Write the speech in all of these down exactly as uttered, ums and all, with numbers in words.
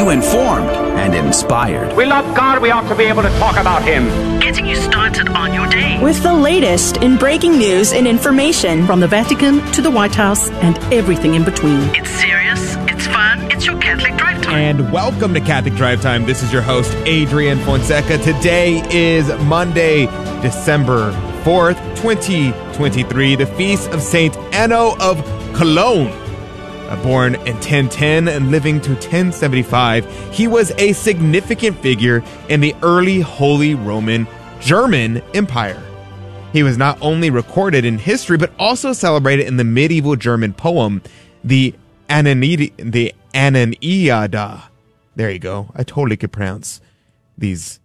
you informed and inspired. We love God. We ought to be able to talk about him. Getting you started on your day. With the latest in breaking news and information. From the Vatican to the White House and everything in between. It's serious. It's fun. It's your Catholic Drive Time. And welcome to Catholic Drive Time. This is your host, Adrian Fonseca. Today is Monday, December fourth, twenty twenty-three, the feast of Saint Anno of Cologne. Born in ten ten and living to ten seventy-five, he was a significant figure in the early Holy Roman German Empire. He was not only recorded in history, but also celebrated in the medieval German poem, the Ananiada. The Ananiada. There you go. I totally could pronounce these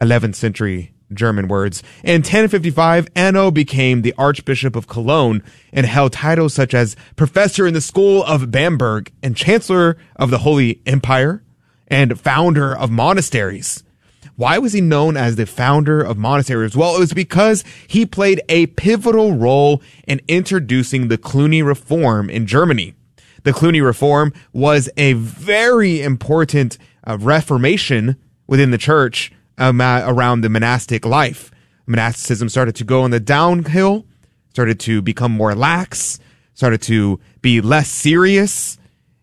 eleventh century German words. In ten fifty-five, Anno became the Archbishop of Cologne and held titles such as Professor in the School of Bamberg and Chancellor of the Holy Empire and Founder of Monasteries. Why was he known as the Founder of Monasteries? Well, it was because he played a pivotal role in introducing the Cluny Reform in Germany. The Cluny Reform was a very important uh, reformation within the church Um, uh, around the monastic life. Monasticism started to go on the downhill, started to become more lax, started to be less serious,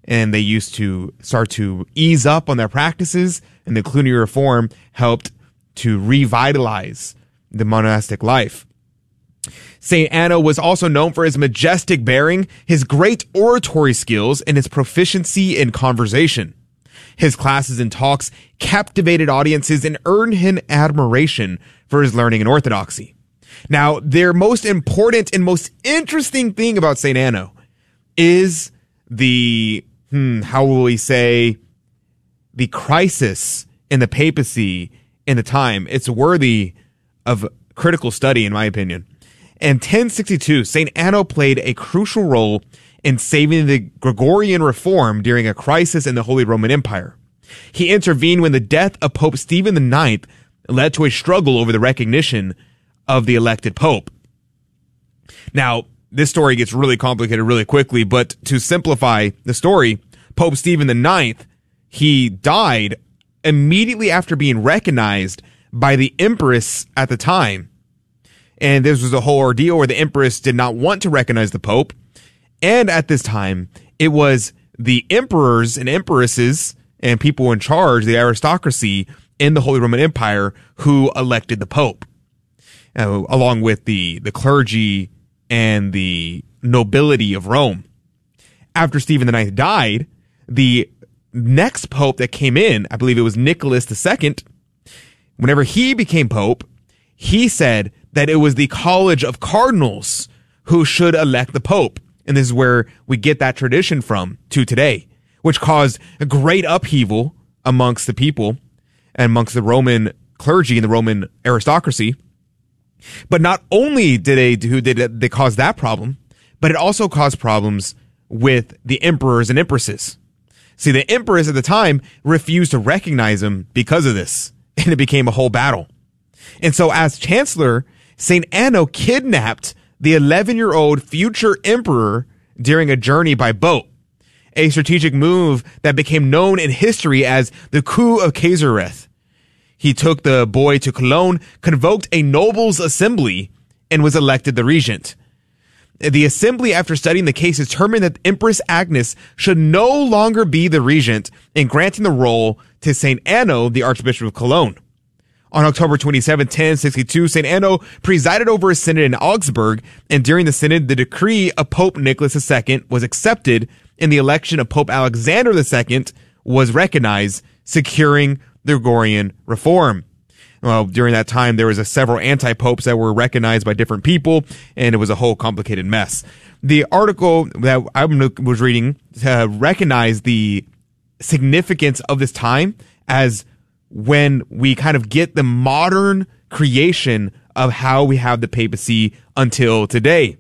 and they used to start to ease up on their practices, and the Cluny Reform helped to revitalize the monastic life. Saint Anno was also known for his majestic bearing, his great oratory skills, and his proficiency in conversation. His classes and talks captivated audiences and earned him admiration for his learning and orthodoxy. Now, their most important and most interesting thing about Saint Anno is the, hmm, how will we say, the crisis in the papacy in the time. It's worthy of critical study, in my opinion. In ten sixty-two, Saint Anno played a crucial role in saving the Gregorian Reform during a crisis in the Holy Roman Empire. He intervened when the death of Pope Stephen the Ninth led to a struggle over the recognition of the elected pope. Now, this story gets really complicated really quickly, but to simplify the story, Pope Stephen the Ninth, he died immediately after being recognized by the Empress at the time. And this was a whole ordeal where the Empress did not want to recognize the pope. And at this time, it was the emperors and empresses and people in charge, the aristocracy in the Holy Roman Empire, who elected the pope, uh, along with the, the clergy and the nobility of Rome. After Stephen the Ninth died, the next pope that came in, I believe it was Nicholas the Second, whenever he became pope, he said that it was the College of Cardinals who should elect the pope. And this is where we get that tradition from to today, which caused a great upheaval amongst the people and amongst the Roman clergy and the Roman aristocracy. But not only did they do, did they cause that problem, but it also caused problems with the emperors and empresses. See, the empress at the time refused to recognize him because of this, and it became a whole battle. And so as chancellor, Saint Anno kidnapped the eleven-year-old future emperor during a journey by boat, a strategic move that became known in history as the Coup of Kaiserswerth. He took the boy to Cologne, convoked a nobles' assembly, and was elected the regent. The assembly, after studying the case, determined that Empress Agnes should no longer be the regent in granting the role to Saint Anno, the Archbishop of Cologne. On October twenty-seventh, ten sixty-two, Saint Anno presided over a synod in Augsburg, and during the synod, the decree of Pope Nicholas the Second was accepted, and the election of Pope Alexander the Second was recognized, securing the Gregorian Reform. Well, during that time, there was a several anti-popes that were recognized by different people, and it was a whole complicated mess. The article that I was reading uh, recognized the significance of this time as when we kind of get the modern creation of how we have the papacy until today.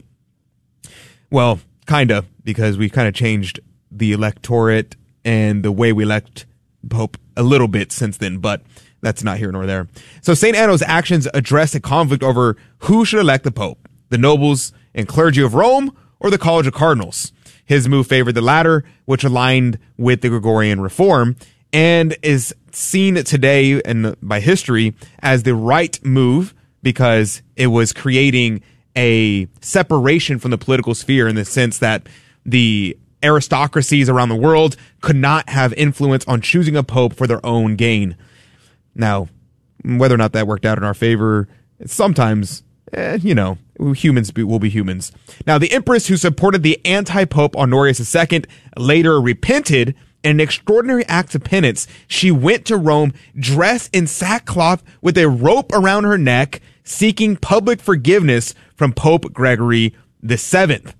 Well, kind of, because we kind of changed the electorate and the way we elect Pope a little bit since then, but that's not here nor there. So Saint Anno's actions addressed a conflict over who should elect the Pope, the nobles and clergy of Rome or the College of Cardinals. His move favored the latter, which aligned with the Gregorian Reform, and is seen today and by history as the right move because it was creating a separation from the political sphere in the sense that the aristocracies around the world could not have influence on choosing a pope for their own gain. Now, whether or not that worked out in our favor, sometimes, eh, you know, humans be, will be humans. Now, the empress who supported the anti-pope Honorius the Second later repented. In an extraordinary act of penance, she went to Rome dressed in sackcloth with a rope around her neck, seeking public forgiveness from Pope Gregory the Seventh.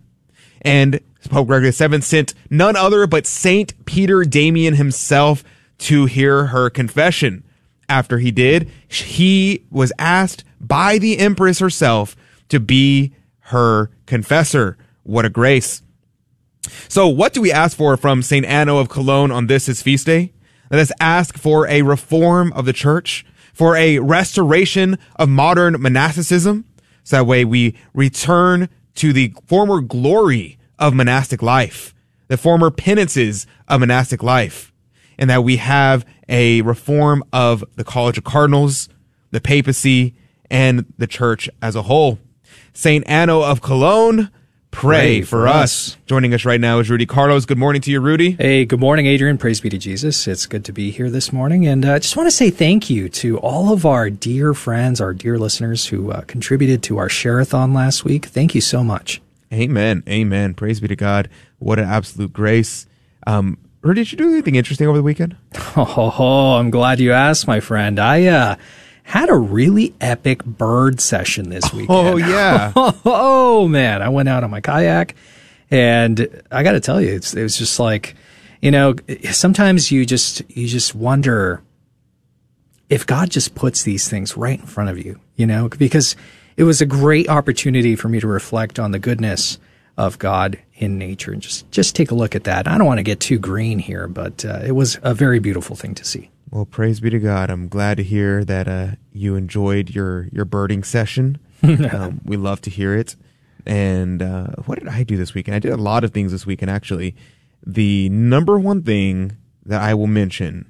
And Pope Gregory the Seventh sent none other but Saint Peter Damian himself to hear her confession. After he did, he was asked by the empress herself to be her confessor. What a grace. So what do we ask for from Saint Anno of Cologne on this his feast day? Let us ask for a reform of the church, for a restoration of modern monasticism, so that way we return to the former glory of monastic life, the former penances of monastic life, and that we have a reform of the College of Cardinals, the papacy, and the church as a whole. Saint Anno of Cologne, Pray, Pray for, for us. us. Joining us right now is Rudy Carlos. Good morning to you, Rudy. Hey, good morning, Adrian. Praise be to Jesus. It's good to be here this morning. And I uh, just want to say thank you to all of our dear friends, our dear listeners who uh, contributed to our share-a-thon last week. Thank you so much. Amen. Amen. Praise be to God. What an absolute grace. Um, Rudy, did you do anything interesting over the weekend? Oh, I'm glad you asked, my friend. I, uh... had a really epic bird session this weekend. Oh, yeah. Oh, man. I went out on my kayak, and I got to tell you, it's, it was just like, you know, sometimes you just you just wonder if God just puts these things right in front of you, you know, because it was a great opportunity for me to reflect on the goodness of God in nature and just, just take a look at that. I don't want to get too green here, but uh, it was a very beautiful thing to see. Well, praise be to God. I'm glad to hear that uh, you enjoyed your, your birding session. um, we love to hear it. And uh, what did I do this weekend? I did a lot of things this weekend, actually. The number one thing that I will mention,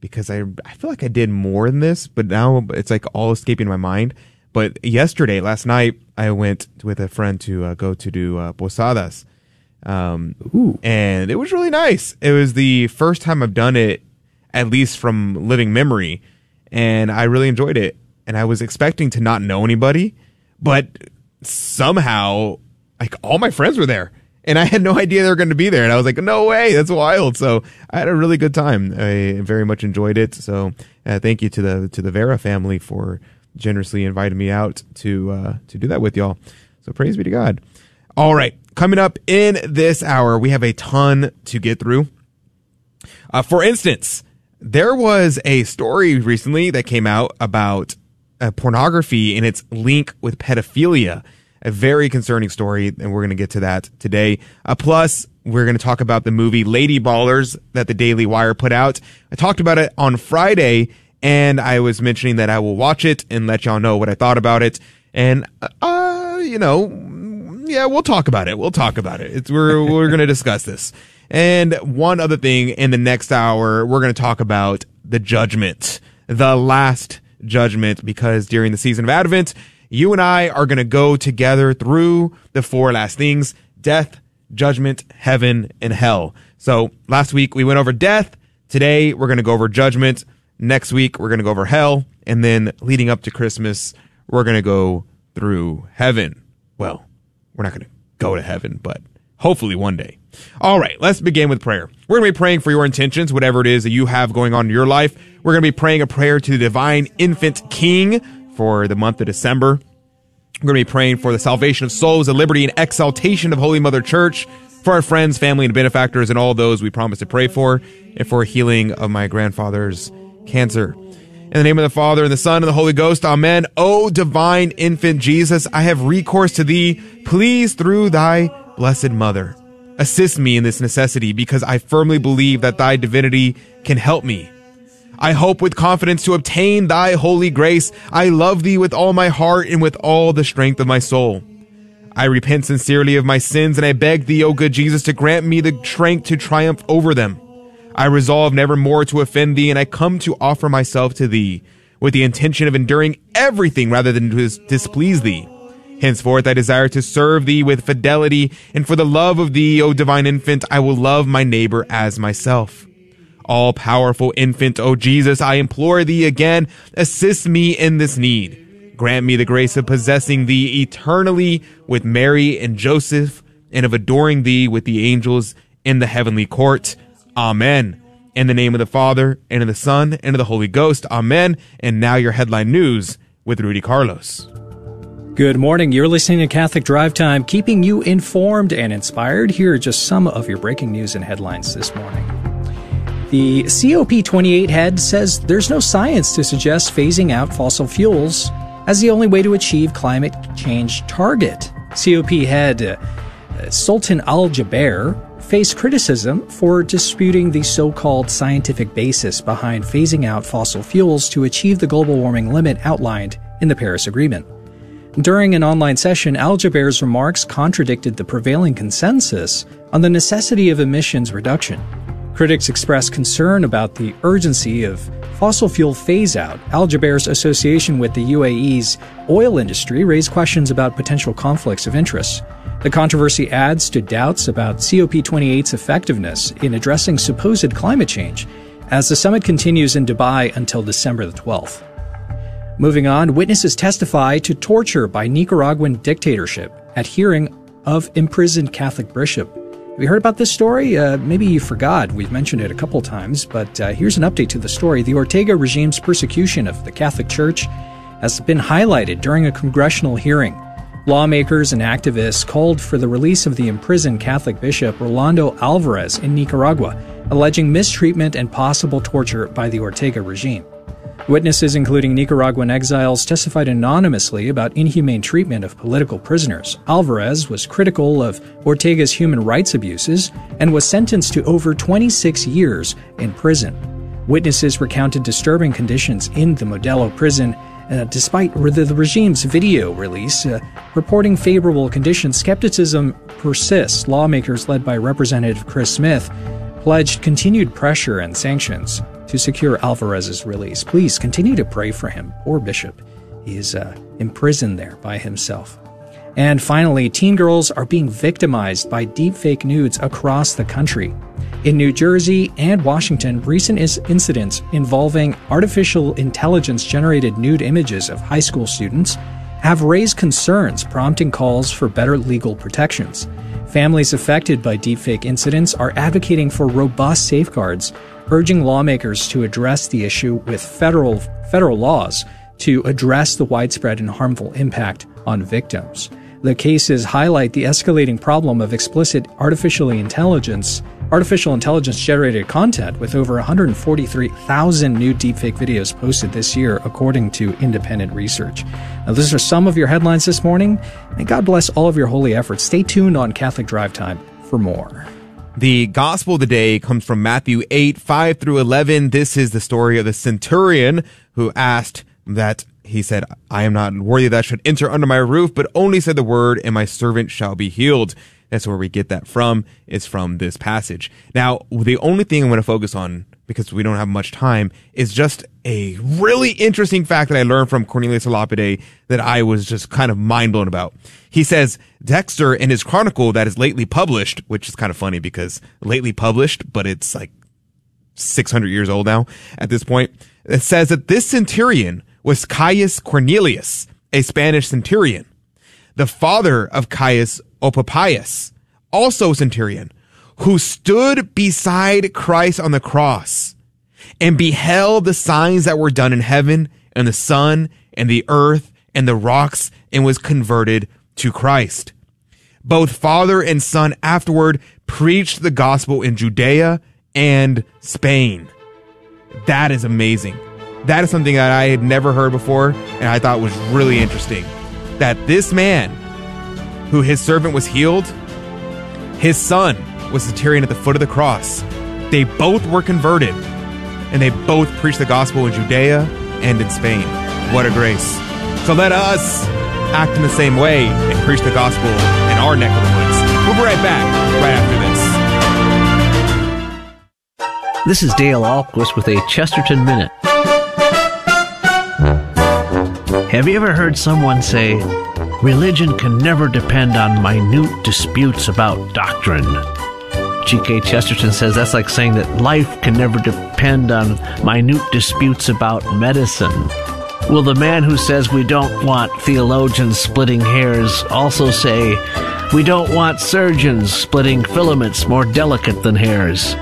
because I, I feel like I did more than this, but now it's like all escaping my mind. But yesterday, last night, I went with a friend to uh, go to do uh, posadas. Um, Ooh. And it was really nice. It was the first time I've done it, at least from living memory, and I really enjoyed it. And I was expecting to not know anybody, but somehow, like, all my friends were there, and I had no idea they were going to be there. And I was like, no way, that's wild. So I had a really good time. I very much enjoyed it. So uh, thank you to the to the Vera family for generously inviting me out to uh, to do that with y'all. So praise be to God. All right, coming up in this hour, we have a ton to get through. Uh, for instance, there was a story recently that came out about uh, pornography and its link with pedophilia. A very concerning story, and we're going to get to that today. Uh, plus, we're going to talk about the movie Lady Ballers that the Daily Wire put out. I talked about it on Friday, and I was mentioning that I will watch it and let y'all know what I thought about it. And, uh, you know, yeah, we'll talk about it. We'll talk about it. It's, we're we're going to discuss this. And one other thing, in the next hour, we're going to talk about the judgment, the last judgment, because during the season of Advent, you and I are going to go together through the four last things: death, judgment, heaven, and hell. So last week we went over death. Today we're going to go over judgment. Next week we're going to go over hell. And then leading up to Christmas, we're going to go through heaven. Well, we're not going to go to heaven, but hopefully one day. All right, let's begin with prayer. We're going to be praying for your intentions, whatever it is that you have going on in your life. We're going to be praying a prayer to the Divine Infant King for the month of December. We're going to be praying for the salvation of souls, the liberty and exaltation of Holy Mother Church, for our friends, family, and benefactors, and all those we promise to pray for, and for healing of my grandfather's cancer. In the name of the Father, and the Son, and the Holy Ghost, amen. O Divine Infant Jesus, I have recourse to thee. Please, through thy blessed mother, assist me in this necessity, because I firmly believe that thy divinity can help me. I hope with confidence to obtain thy holy grace. I love thee with all my heart and with all the strength of my soul. I repent sincerely of my sins, and I beg thee, O good Jesus, to grant me the strength to triumph over them. I resolve never more to offend thee, and I come to offer myself to thee, with the intention of enduring everything rather than to displease thee. Henceforth I desire to serve thee with fidelity, and for the love of thee, O divine infant, I will love my neighbor as myself. All-powerful infant, O Jesus, I implore thee again, assist me in this need. Grant me the grace of possessing thee eternally with Mary and Joseph, and of adoring thee with the angels in the heavenly court. Amen. In the name of the Father, and of the Son, and of the Holy Ghost. Amen. And now your headline news with Rudy Carlos. Good morning. You're listening to Catholic Drive Time, keeping you informed and inspired. Here are just some of your breaking news and headlines this morning. The C O P twenty-eight head says there's no science to suggest phasing out fossil fuels as the only way to achieve climate change target. C O P head uh, Sultan Al-Jaber faced criticism for disputing the so-called scientific basis behind phasing out fossil fuels to achieve the global warming limit outlined in the Paris Agreement. During an online session, Al-Jaber's remarks contradicted the prevailing consensus on the necessity of emissions reduction. Critics expressed concern about the urgency of fossil fuel phase-out. Al-Jaber's association with the U A E's oil industry raised questions about potential conflicts of interest. The controversy adds to doubts about C O P twenty-eight's effectiveness in addressing supposed climate change as the summit continues in Dubai until December the twelfth. Moving on, witnesses testify to torture by Nicaraguan dictatorship at hearing of imprisoned Catholic bishop. Have you heard about this story? Uh, maybe you forgot. We've mentioned it a couple times, but uh, here's an update to the story. The Ortega regime's persecution of the Catholic Church has been highlighted during a congressional hearing. Lawmakers and activists called for the release of the imprisoned Catholic bishop Rolando Alvarez in Nicaragua, alleging mistreatment and possible torture by the Ortega regime. Witnesses, including Nicaraguan exiles, testified anonymously about inhumane treatment of political prisoners. Alvarez was critical of Ortega's human rights abuses and was sentenced to over twenty-six years in prison. Witnesses recounted disturbing conditions in the Modelo prison, Uh, despite the regime's video release uh, reporting favorable conditions. Skepticism persists. Lawmakers led by Representative Chris Smith pledged continued pressure and sanctions to secure Alvarez's release. Please continue to pray for him. Poor bishop. He is uh, imprisoned there by himself. And finally, teen girls are being victimized by deepfake nudes across the country. In New Jersey and Washington, recent is- incidents involving artificial intelligence-generated nude images of high school students have raised concerns, prompting calls for better legal protections. Families affected by deepfake incidents are advocating for robust safeguards, urging lawmakers to address the issue with federal, federal laws to address the widespread and harmful impact on victims. The cases highlight the escalating problem of explicit artificial intelligence Artificial intelligence-generated content, with over one hundred forty-three thousand new deepfake videos posted this year, according to independent research. Now, these are some of your headlines this morning, and God bless all of your holy efforts. Stay tuned on Catholic Drive Time for more. The gospel today comes from Matthew eight, five through eleven. This is the story of the centurion who asked that, he said, I am not worthy that I should enter under my roof, but only say the word, and my servant shall be healed. That's where we get that from, is from this passage. Now, the only thing I'm going to focus on, because we don't have much time, is just a really interesting fact that I learned from Cornelius Lapide that I was just kind of mind blown about. He says, Dexter, in his chronicle that is lately published, which is kind of funny because lately published, but it's like six hundred years old now at this point, it says that this centurion was Caius Cornelius, a Spanish centurion, the father of Caius Opopius, also centurion, who stood beside Christ on the cross and beheld the signs that were done in heaven and the sun and the earth and the rocks, and was converted to Christ. Both father and son afterward preached the gospel in Judea and Spain. That is amazing. That is something that I had never heard before, and I thought was really interesting, that this man, who his servant was healed, his son was centurion at the foot of the cross. They both were converted, and they both preached the gospel in Judea and in Spain. What a grace. So let us act in the same way and preach the gospel in our neck of the woods. We'll be right back right after this. This is Dale Alquist with a Chesterton Minute. Have you ever heard someone say, "Religion can never depend on minute disputes about doctrine"? G K Chesterton says that's like saying that life can never depend on minute disputes about medicine. Will the man who says we don't want theologians splitting hairs also say we don't want surgeons splitting filaments more delicate than hairs?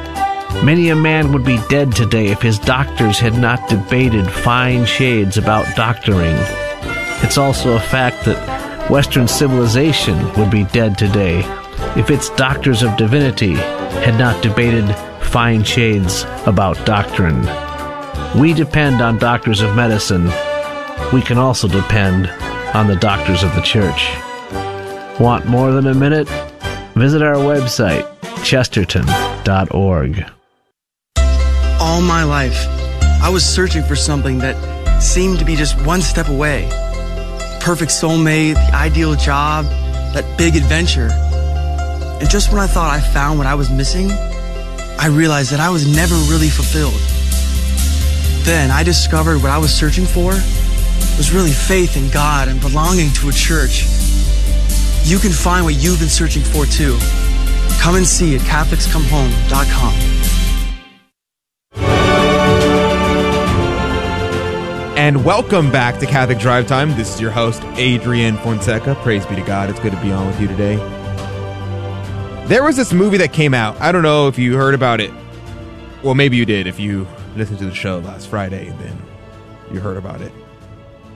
Many a man would be dead today if his doctors had not debated fine shades about doctoring. It's also a fact that Western civilization would be dead today if its doctors of divinity had not debated fine shades about doctrine. We depend on doctors of medicine. We can also depend on the doctors of the church. Want more than a minute? Visit our website, Chesterton dot org. All my life, I was searching for something that seemed to be just one step away. Perfect soulmate, the ideal job, that big adventure. And just when I thought I found what I was missing, I realized that I was never really fulfilled. Then I discovered what I was searching for was really faith in God and belonging to a church. You can find what you've been searching for too. Come and see at Catholics Come Home dot com. And welcome back to Catholic Drive Time. This is your host, Adrian Fonseca. Praise be to God. It's good to be on with you today. There was this movie that came out. I don't know if you heard about it. Well, maybe you did if you listened to the show last Friday and then you heard about it.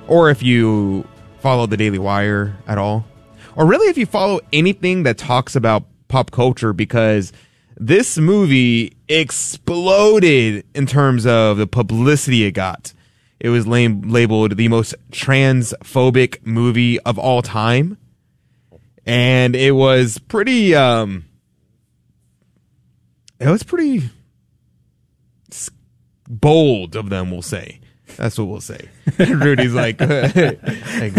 Or if you follow the Daily Wire at all. Or really if you follow anything that talks about pop culture, because this movie exploded in terms of the publicity it got. It was lame, labeled the most transphobic movie of all time. And it was pretty, um, it was pretty bold of them, we'll say. That's what we'll say. Rudy's like, like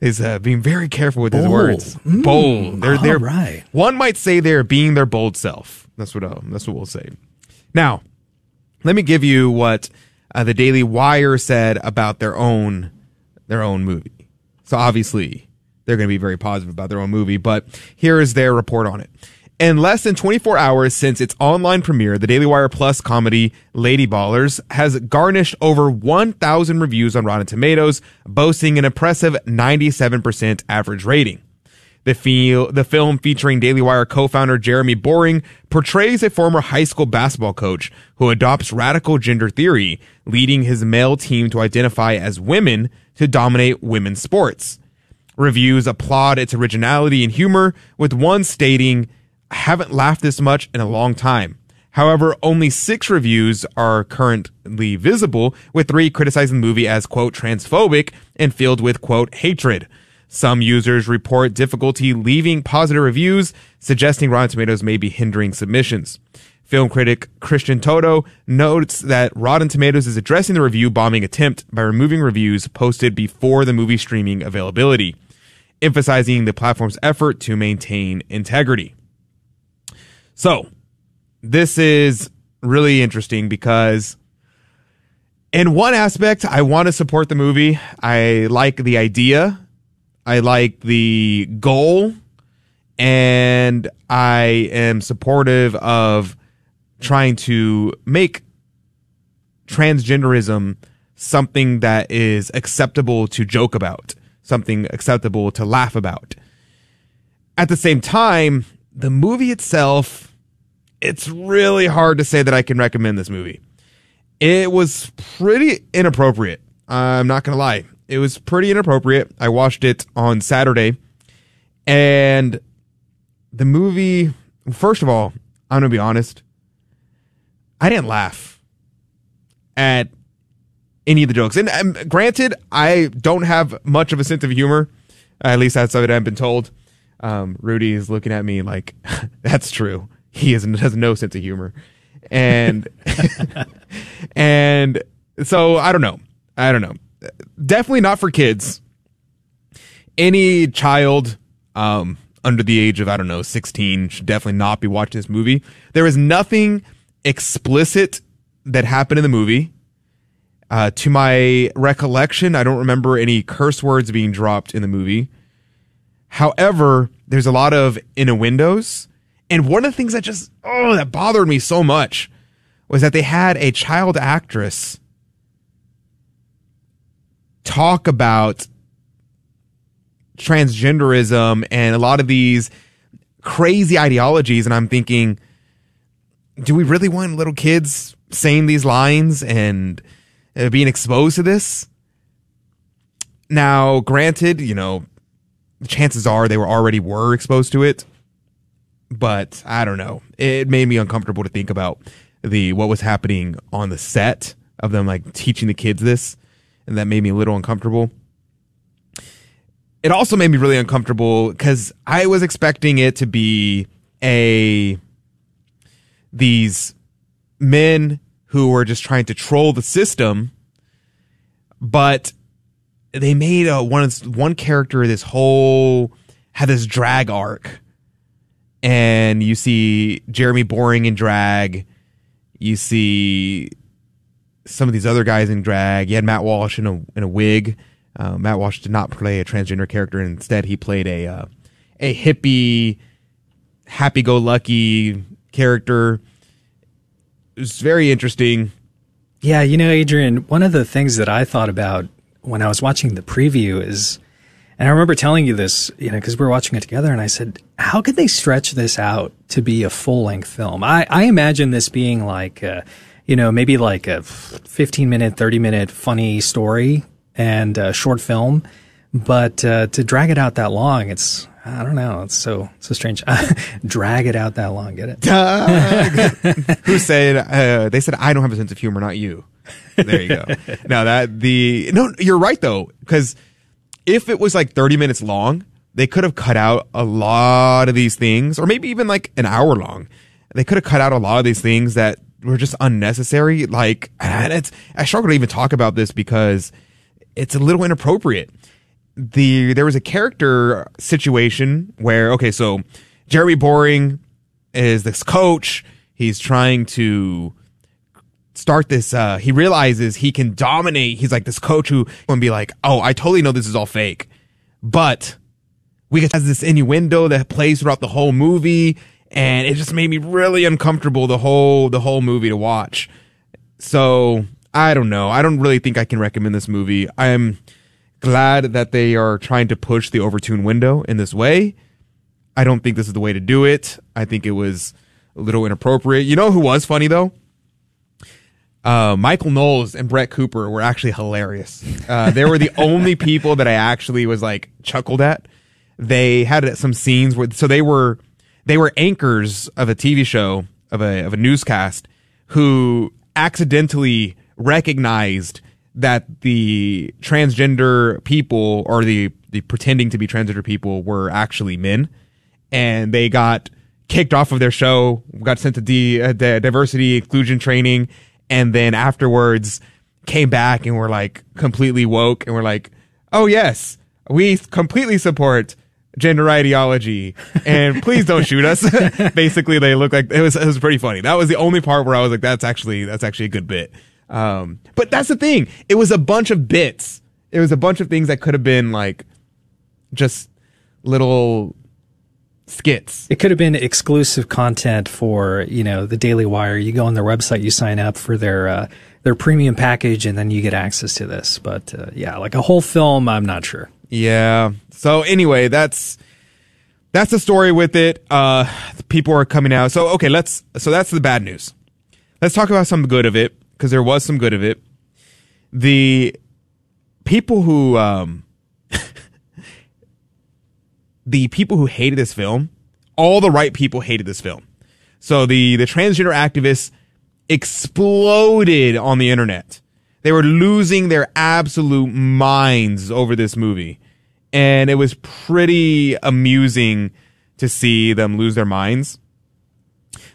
is uh, being very careful with bold. His words. Mm, bold. They're, they're, right. One might say they're being their bold self. That's what, uh, that's what we'll say. Now, let me give you what uh, the Daily Wire said about their own, their own movie. So obviously, they're going to be very positive about their own movie, but here is their report on it. In less than twenty-four hours since its online premiere, the Daily Wire Plus comedy Lady Ballers has garnished over one thousand reviews on Rotten Tomatoes, boasting an impressive ninety-seven percent average rating. The, feel, the film, featuring Daily Wire co-founder Jeremy Boring, portrays a former high school basketball coach who adopts radical gender theory, leading his male team to identify as women to dominate women's sports. Reviews applaud its originality and humor, with one stating, "I haven't laughed this much in a long time." However, only six reviews are currently visible, with three criticizing the movie as, quote, transphobic and filled with, quote, hatred. Some users report difficulty leaving positive reviews, suggesting Rotten Tomatoes may be hindering submissions. Film critic Christian Toto notes that Rotten Tomatoes is addressing the review bombing attempt by removing reviews posted before the movie streaming availability, emphasizing the platform's effort to maintain integrity. So, this is really interesting because in one aspect, I want to support the movie. I like the idea. I like the goal. And I am supportive of trying to make transgenderism something that is acceptable to joke about, something acceptable to laugh about. At the same time, the movie itself, it's really hard to say that I can recommend this movie. It was pretty inappropriate. I'm not going to lie. It was pretty inappropriate. I watched it on Saturday, and the movie, first of all, I'm going to be honest, I didn't laugh at any of the jokes. And um, granted, I don't have much of a sense of humor. At least that's what I've been told. Um, Rudy is looking at me like, that's true. He is, has no sense of humor. And and so I don't know. I don't know. Definitely not for kids. Any child um, under the age of, I don't know, sixteen should definitely not be watching this movie. There is nothing explicit that happened in the movie. Uh, to my recollection, I don't remember any curse words being dropped in the movie. However, there's a lot of innuendos. And one of the things that just, oh, that bothered me so much was that they had a child actress talk about transgenderism and a lot of these crazy ideologies. And I'm thinking, do we really want little kids saying these lines and being exposed to this? Now, granted, you know, chances are they were already were exposed to it, but I don't know. It made me uncomfortable to think about the what was happening on the set of them, like, teaching the kids this, and that made me a little uncomfortable. It also made me really uncomfortable because I was expecting it to be a these men who were just trying to troll the system, but they made a, one one character this whole had this drag arc, and you see Jeremy Boring in drag, you see some of these other guys in drag. You had Matt Walsh in a in a wig. Uh, Matt Walsh did not play a transgender character, and instead he played a uh, a hippie, happy-go-lucky character. It was very interesting. Yeah, you know, Adrian, one of the things that I thought about when I was watching the preview is, and I remember telling you this, you know, because we were watching it together, and I said, how could they stretch this out to be a full-length film? I, I imagine this being like, uh, you know, maybe like a fifteen-minute, thirty-minute funny story and a short film, but uh, to drag it out that long, it's, I don't know, it's so so strange. Drag it out that long, get it? Who said, uh, they said, I don't have a sense of humor, not you. There you go. Now that, the, no, you're right though, because if it was like thirty minutes long, they could have cut out a lot of these things, or maybe even like an hour long. They could have cut out a lot of these things that were just unnecessary. Like, and it's, I struggle to even talk about this because it's a little inappropriate. The there was a character situation where, okay, so Jeremy Boring is this coach. He's trying to start this. Uh, he realizes he can dominate. He's like this coach who can be like, oh, I totally know this is all fake. But we get this innuendo that plays throughout the whole movie. And it just made me really uncomfortable the whole the whole movie to watch. So I don't know. I don't really think I can recommend this movie. I'm glad that they are trying to push the Overtune window in this way. I don't think this is the way to do it. I think it was a little inappropriate. You know who was funny, though? Uh, Michael Knowles and Brett Cooper were actually hilarious. Uh, they were the only people that I actually was like chuckled at. They had some scenes where, so they were, they were anchors of a T V show, of a, of a newscast, who accidentally recognized that the transgender people, or the, the pretending to be transgender people, were actually men, and they got kicked off of their show, got sent to D, uh, D diversity inclusion training, and then afterwards came back and were like completely woke and were like, oh yes, we completely support gender ideology and please don't shoot us. Basically, they looked like, it was, it was pretty funny. That was the only part where I was like, that's actually, that's actually a good bit. Um, but that's the thing. It was a bunch of bits. It was a bunch of things that could have been like just little skits. It could have been exclusive content for, you know, the Daily Wire. You go on their website, you sign up for their, uh, their premium package, and then you get access to this. But, uh, yeah, like a whole film, I'm not sure. Yeah. So anyway, that's, that's the story with it. Uh, people are coming out. So, okay, let's, so that's the bad news. Let's talk about some good of it, because there was some good of it. The people who, um, the people who hated this film, all the right people hated this film. So the, the transgender activists exploded on the internet. They were losing their absolute minds over this movie. And it was pretty amusing to see them lose their minds.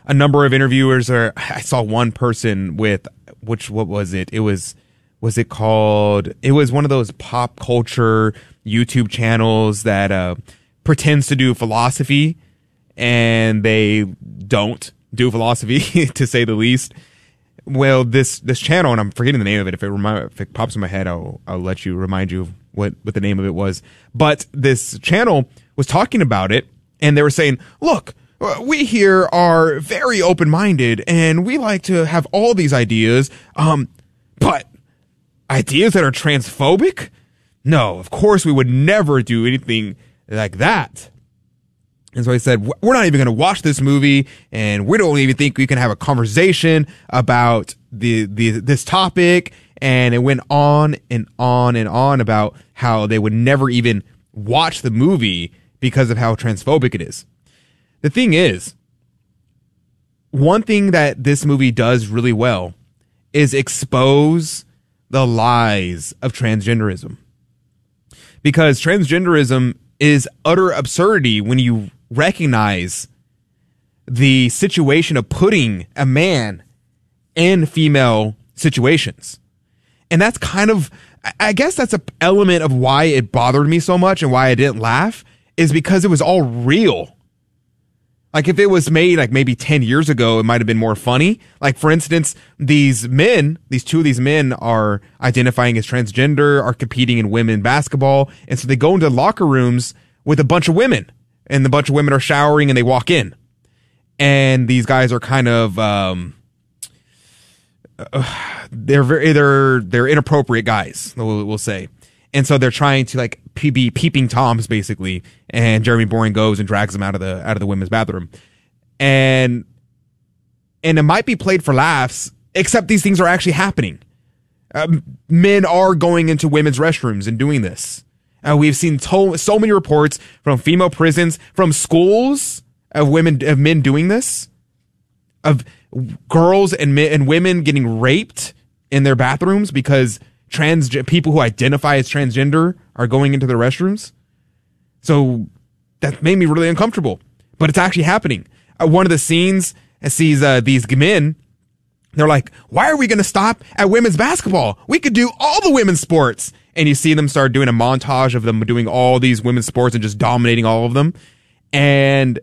A number of interviewers are, I saw one person with, which, what was it? It was, was it called, it was one of those pop culture YouTube channels that uh, pretends to do philosophy, and they don't. do philosophy, to say the least. Well, this this channel, and I'm forgetting the name of it. If it remind, if it pops in my head, I'll I'll let you remind you of what what the name of it was. But this channel was talking about it, and they were saying, "Look, we here are very open minded, and we like to have all these ideas. Um, but ideas that are transphobic? No, of course we would never do anything like that." And so I said, we're not even going to watch this movie, and we don't even think we can have a conversation about the, the this topic. And it went on and on and on about how they would never even watch the movie because of how transphobic it is. The thing is, one thing that this movie does really well is expose the lies of transgenderism. Because transgenderism is utter absurdity when you recognize the situation of putting a man in female situations. And that's kind of, I guess that's an element of why it bothered me so much and why I didn't laugh, is because it was all real. Like, if it was made like maybe ten years ago, it might have been more funny. Like, for instance, these men, these two of these men are identifying as transgender, are competing in women basketball. And so they go into locker rooms with a bunch of women, and the bunch of women are showering, and they walk in. And these guys are kind of, um, uh, they're very, they're, they're inappropriate guys, we'll, we'll say. And so they're trying to, like, be peeping toms, basically. And Jeremy Boring goes and drags him out of the out of the women's bathroom, and and it might be played for laughs, except these things are actually happening. Um, men are going into women's restrooms and doing this. Uh, we've seen to- so many reports from female prisons, from schools, of women of men doing this, of girls and men and women getting raped in their bathrooms because trans people who identify as transgender are going into the restrooms. So that made me really uncomfortable, but it's actually happening. Uh, one of the scenes sees uh, these men. They're like, "Why are we going to stop at women's basketball? We could do all the women's sports." And you see them start doing a montage of them doing all these women's sports and just dominating all of them. And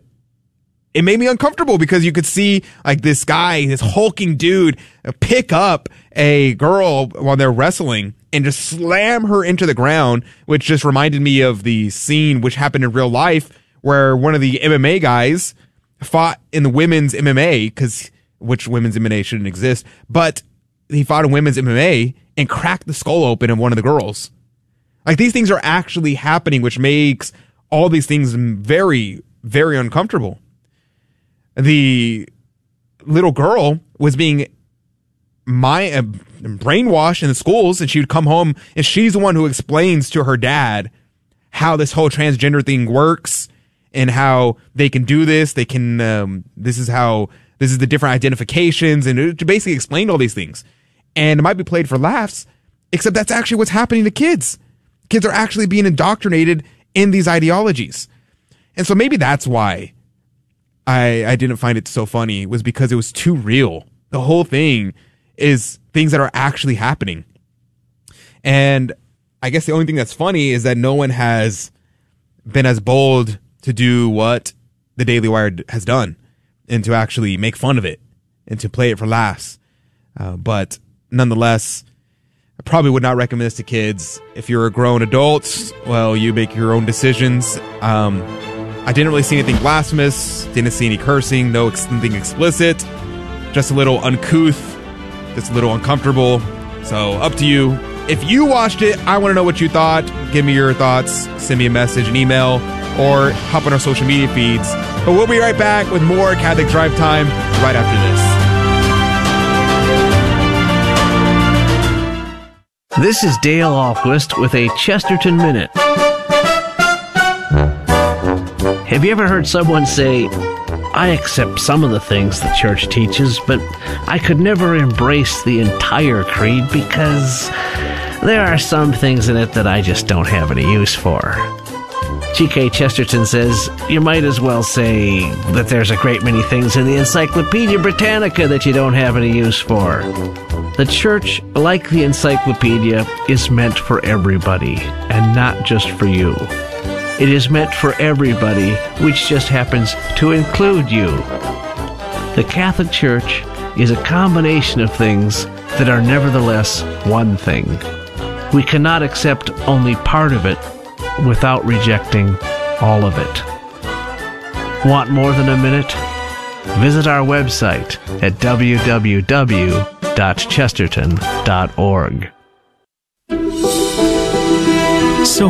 it made me uncomfortable because you could see, like, this guy, this hulking dude, pick up a girl while they're wrestling and just slam her into the ground, which just reminded me of the scene which happened in real life where one of the M M A guys fought in the women's M M A, because which women's M M A shouldn't exist, but he fought in women's M M A and cracked the skull open of one of the girls. Like, these things are actually happening, which makes all these things very, very uncomfortable. The little girl was being my uh, brainwashed in the schools, and she would come home, and she's the one who explains to her dad how this whole transgender thing works and how they can do this. They can, um, this is how, this is the different identifications, and to basically explain all these things. And it might be played for laughs, except that's actually what's happening to kids. Kids are actually being indoctrinated in these ideologies. And so maybe that's why I, I didn't find it so funny, was because it was too real. The whole thing is things that are actually happening. And I guess the only thing that's funny is that no one has been as bold to do what the Daily Wire has done and to actually make fun of it and to play it for laughs. Uh, but nonetheless, I probably would not recommend this to kids. If you're a grown adult, well, you make your own decisions. Um, I didn't really see anything blasphemous, didn't see any cursing, no ex- nothing explicit, just a little uncouth, just a little uncomfortable. So up to you. If you watched it, I want to know what you thought. Give me your thoughts. Send me a message, an email, or hop on our social media feeds. But we'll be right back with more Catholic Drive Time right after this. This is Dale Alquist with a Chesterton Minute. Have you ever heard someone say, "I accept some of the things the church teaches, but I could never embrace the entire creed because there are some things in it that I just don't have any use for"? G K. Chesterton says you might as well say that there's a great many things in the Encyclopedia Britannica that you don't have any use for. The church, like the encyclopedia, is meant for everybody, and not just for you. It is meant for everybody, which just happens to include you. The Catholic Church is a combination of things that are nevertheless one thing. We cannot accept only part of it without rejecting all of it. Want more than a minute? Visit our website at w w w dot chesterton dot org. So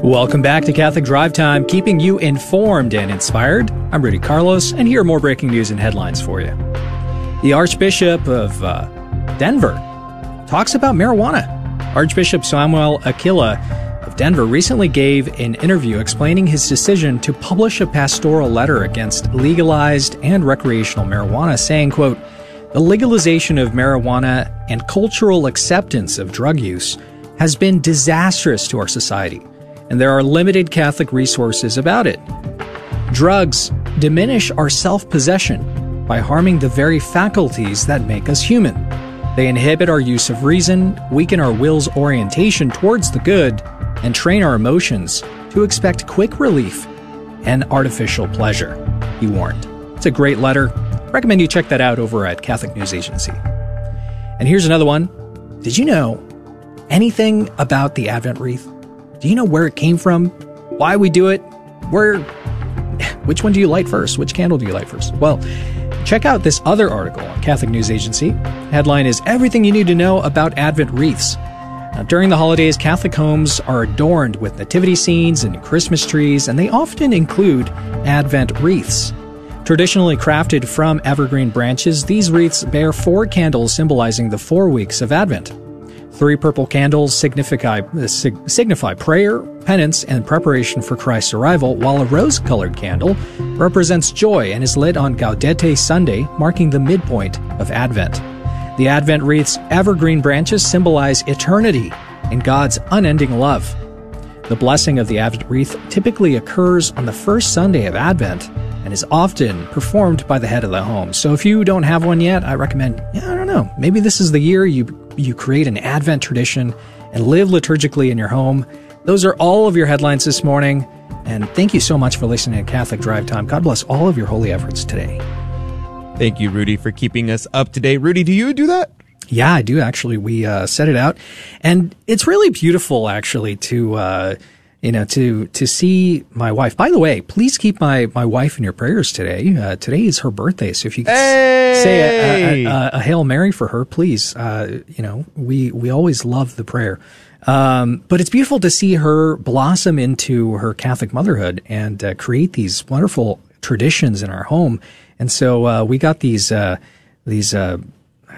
Welcome back to Catholic Drive Time, keeping you informed and inspired. I'm Rudy Carlos, and here are more breaking news and headlines for you. The Archbishop of uh, Denver talks about marijuana. Archbishop Samuel Aquila of Denver recently gave an interview explaining his decision to publish a pastoral letter against legalized and recreational marijuana, saying, quote, "The legalization of marijuana and cultural acceptance of drug use has been disastrous to our society, and there are limited Catholic resources about it. Drugs diminish our self-possession by harming the very faculties that make us human. They inhibit our use of reason, weaken our will's orientation towards the good, and train our emotions to expect quick relief and artificial pleasure," he warned. It's a great letter. I recommend you check that out over at Catholic News Agency. And here's another one. Did you know anything about the Advent wreath? Do you know where it came from? Why we do it? Where? Which one do you light first? Which candle do you light first? Well, check out this other article on Catholic News Agency. Headline is Everything You Need to Know About Advent Wreaths. Now, during the holidays, Catholic homes are adorned with nativity scenes and Christmas trees, and they often include Advent wreaths. Traditionally crafted from evergreen branches, these wreaths bear four candles symbolizing the four weeks of Advent. Three purple candles signify, uh, sig- signify prayer, penance, and preparation for Christ's arrival, while a rose-colored candle represents joy and is lit on Gaudete Sunday, marking the midpoint of Advent. The Advent wreath's evergreen branches symbolize eternity and God's unending love. The blessing of the Advent wreath typically occurs on the first Sunday of Advent and is often performed by the head of the home. So if you don't have one yet, I recommend, yeah, I don't know, maybe this is the year you You create an Advent tradition and live liturgically in your home. Those are all of your headlines this morning. And thank you so much for listening to Catholic Drive Time. God bless all of your holy efforts today. Thank you, Rudy, for keeping us up to date. Rudy, do you do that? Yeah, I do, actually. We uh, set it out. And it's really beautiful, actually, to... Uh, You know, to, to see my wife. By the way, please keep my, my wife in your prayers today. Uh, today is her birthday. So if you could hey! s- say a, a, a, a Hail Mary for her, please. Uh, you know, we, we always love the prayer. Um, but it's beautiful to see her blossom into her Catholic motherhood and uh, create these wonderful traditions in our home. And so, uh, we got these, uh, these, uh,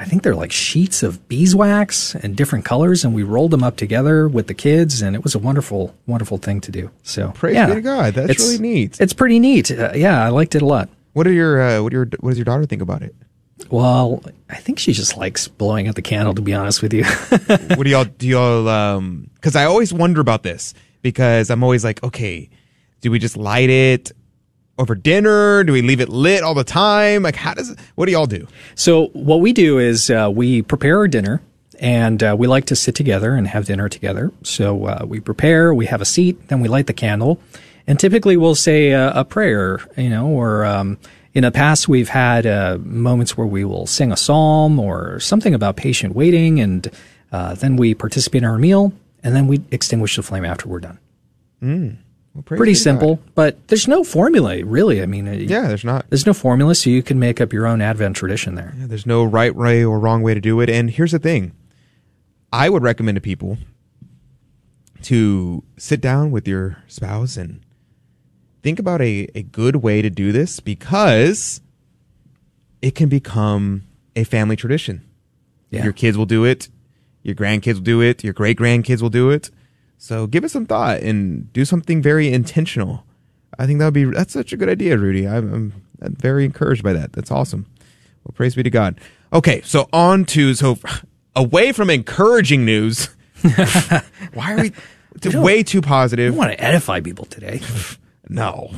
I think they're like sheets of beeswax and different colors, and we rolled them up together with the kids, and it was a wonderful, wonderful thing to do. So praise yeah, be to God. That's really neat. It's pretty neat. Uh, yeah, I liked it a lot. What are your uh, what are your what does your daughter think about it? Well, I think she just likes blowing out the candle, to be honest with you. What do y'all do? Y'all um, because I always wonder about this, because I'm always like, okay, do we just light it over dinner? Do we leave it lit all the time? Like, how does, what do y'all do? So what we do is uh, we prepare our dinner, and uh, we like to sit together and have dinner together. So uh, we prepare, we have a seat, then we light the candle. And typically we'll say uh, a prayer, you know, or um, in the past we've had uh, moments where we will sing a psalm or something about patient waiting. And uh, then we participate in our meal, and then we extinguish the flame after we're done. Mm. Well, pretty simple, God. But there's no formula, really. I mean, yeah, there's not. There's no formula, so you can make up your own Advent tradition there. Yeah, there's no right way or wrong way to do it. And here's the thing. I would recommend to people to sit down with your spouse and think about a, a good way to do this, because it can become a family tradition. Yeah. Your kids will do it. Your grandkids will do it. Your great-grandkids will do it. So give it some thought and do something very intentional I think that would be that's such a good idea, Rudy. I'm, I'm very encouraged by that. That's awesome. Well, praise be to God. Okay, so on to so away from encouraging news. Why are we, we way too positive? We want to edify people today. No.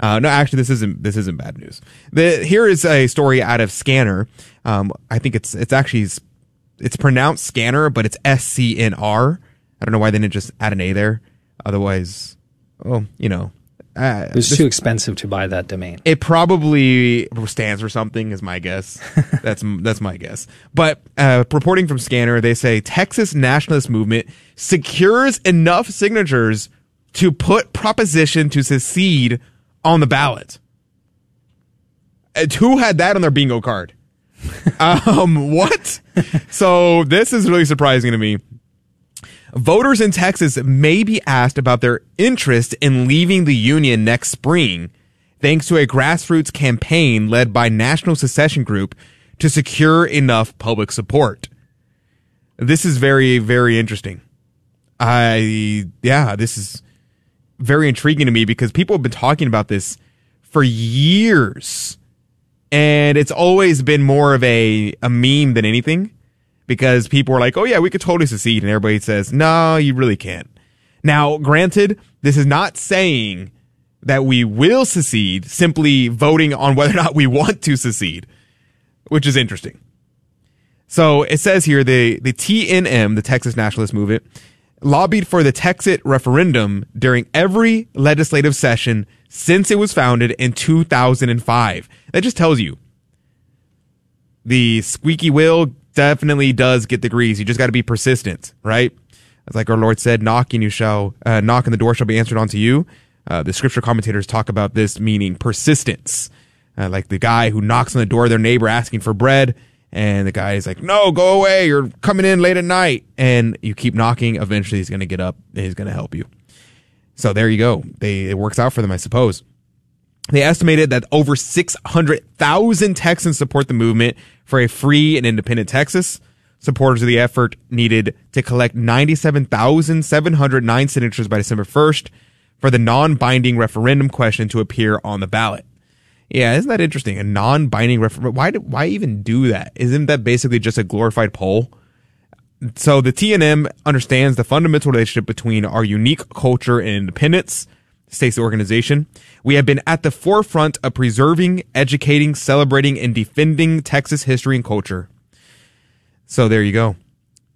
Uh, no, actually, this isn't this isn't bad news. The, here is a story out of Scanner. Um, I think it's it's actually it's pronounced Scanner, but it's S C N R. I don't know why they didn't just add an A there. Otherwise, oh, you know, uh, it was this, too expensive to buy that domain. It probably stands for something, is my guess. that's that's my guess. But uh, reporting from Scanner, they say Texas Nationalist Movement secures enough signatures to put proposition to secede on the ballot. And who had that on their bingo card? um, what? So this is really surprising to me. Voters in Texas may be asked about their interest in leaving the union next spring, thanks to a grassroots campaign led by National Secession Group to secure enough public support. This is very, very interesting. I, yeah, this is very intriguing to me because people have been talking about this for years, and it's always been more of a, a meme than anything, because people are like, oh yeah, we could totally secede, and everybody says, no, you really can't. Now, granted, this is not saying that we will secede, simply voting on whether or not we want to secede, which is interesting. So it says here, the, the T N M, the Texas Nationalist Movement, lobbied for the Texit referendum during every legislative session since it was founded in two thousand five. That just tells you the squeaky wheel definitely does get the grease. You just got to be persistent, right? It's like our Lord said, knock and you shall, uh, knock and the door shall be answered unto you. Uh, the scripture commentators talk about this meaning persistence. Uh, like the guy who knocks on the door of their neighbor asking for bread, and the guy is like, no, go away. You're coming in late at night. And you keep knocking. Eventually, he's going to get up and he's going to help you. So there you go. They, it works out for them, I suppose. They estimated that over six hundred thousand Texans support the movement for a free and independent Texas. Supporters of the effort needed to collect ninety-seven thousand seven hundred nine signatures by December first for the non-binding referendum question to appear on the ballot. Yeah, isn't that interesting? A non-binding referendum. Why do, why even do that? Isn't that basically just a glorified poll? So the T N M understands the fundamental relationship between our unique culture and independence, states the organization. We have been at the forefront of preserving, educating, celebrating, and defending Texas history and culture. So there you go.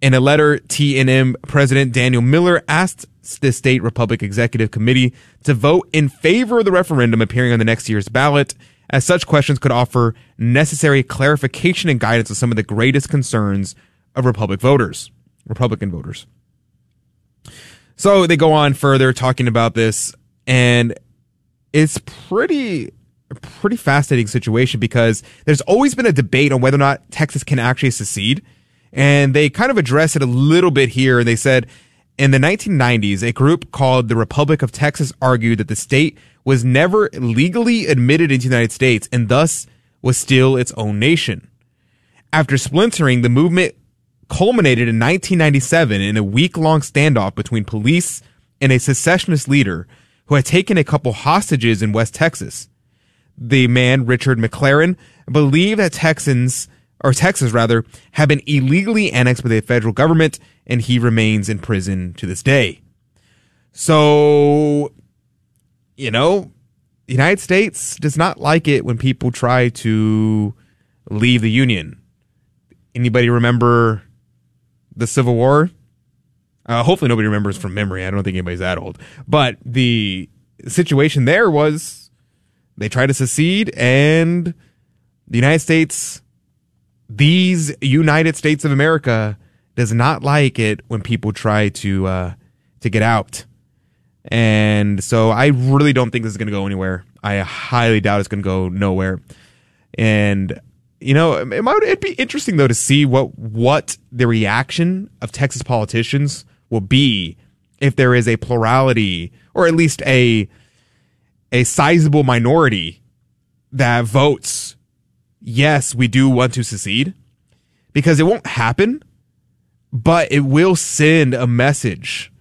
In a letter, T N M President Daniel Miller asked the State Republic Executive Committee to vote in favor of the referendum appearing on the next year's ballot, as such questions could offer necessary clarification and guidance on some of the greatest concerns of Republic voters, Republican voters. So they go on further talking about this, and it's pretty, pretty fascinating situation because there's always been a debate on whether or not Texas can actually secede. And they kind of addressed it a little bit here. And they said, in the nineteen nineties, a group called the Republic of Texas argued that the state was never legally admitted into the United States and thus was still its own nation. After splintering, the movement culminated in nineteen ninety-seven in a week-long standoff between police and a secessionist leader who had taken a couple hostages in West Texas. The man, Richard McLaren, believed that Texans... or Texas rather, had been illegally annexed by the federal government, and he remains in prison to this day. So, you know, the United States does not like it when people try to leave the Union. Anybody remember the Civil War? Uh, hopefully nobody remembers from memory. I don't think anybody's that old. But the situation there was they tried to secede, and the United States... These United States of America does not like it when people try to uh, to get out. And so I really don't think this is going to go anywhere. I highly doubt it's going to go nowhere. And, you know, it might, it'd be interesting, though, to see what, what the reaction of Texas politicians will be if there is a plurality or at least a a sizable minority that votes, yes, we do want to secede, because it won't happen, but it will send a message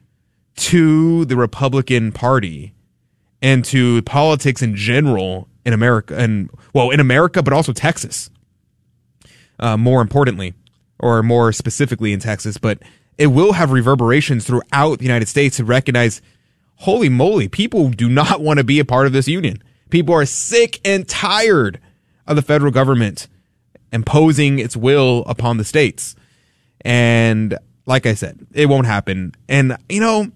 to the Republican Party and to politics in general in America, and well, in America, but also Texas, uh, more importantly, or more specifically in Texas. But it will have reverberations throughout the United States to recognize, holy moly, people do not want to be a part of this union. People are sick and tired of the federal government imposing its will upon the states. And like I said, it won't happen. And, you know,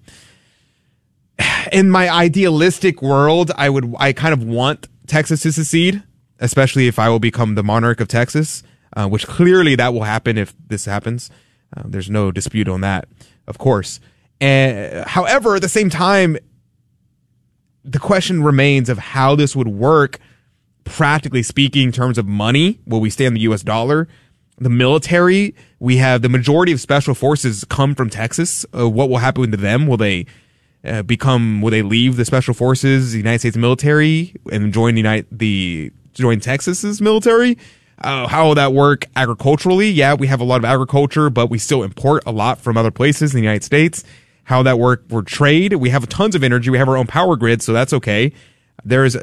in my idealistic world, I would, I kind of want Texas to secede, especially if I will become the monarch of Texas, uh, which clearly that will happen if this happens. Uh, there's no dispute on that, of course. And, however, at the same time, the question remains of how this would work, practically speaking, in terms of money. Will we stay on the U S dollar? The military, we have the majority of special forces come from Texas. Uh, what will happen to them? Will they uh, become? Will they leave the special forces, the United States military, and join the United, the join Texas's military? Uh, how will that work agriculturally? Yeah, we have a lot of agriculture, but we still import a lot from other places in the United States. How will that work for trade? We have tons of energy. We have our own power grid, so that's okay. There is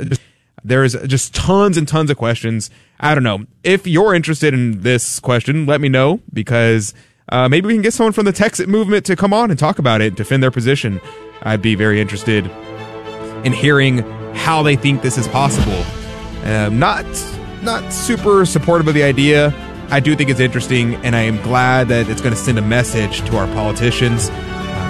there is just tons and tons of questions. I don't know. If you're interested in this question, let me know, because uh, maybe we can get someone from the Texit movement to come on and talk about it, defend their position. I'd be very interested in hearing how they think this is possible. Uh, not not super supportive of the idea. I do think it's interesting, and I am glad that it's going to send a message to our politicians.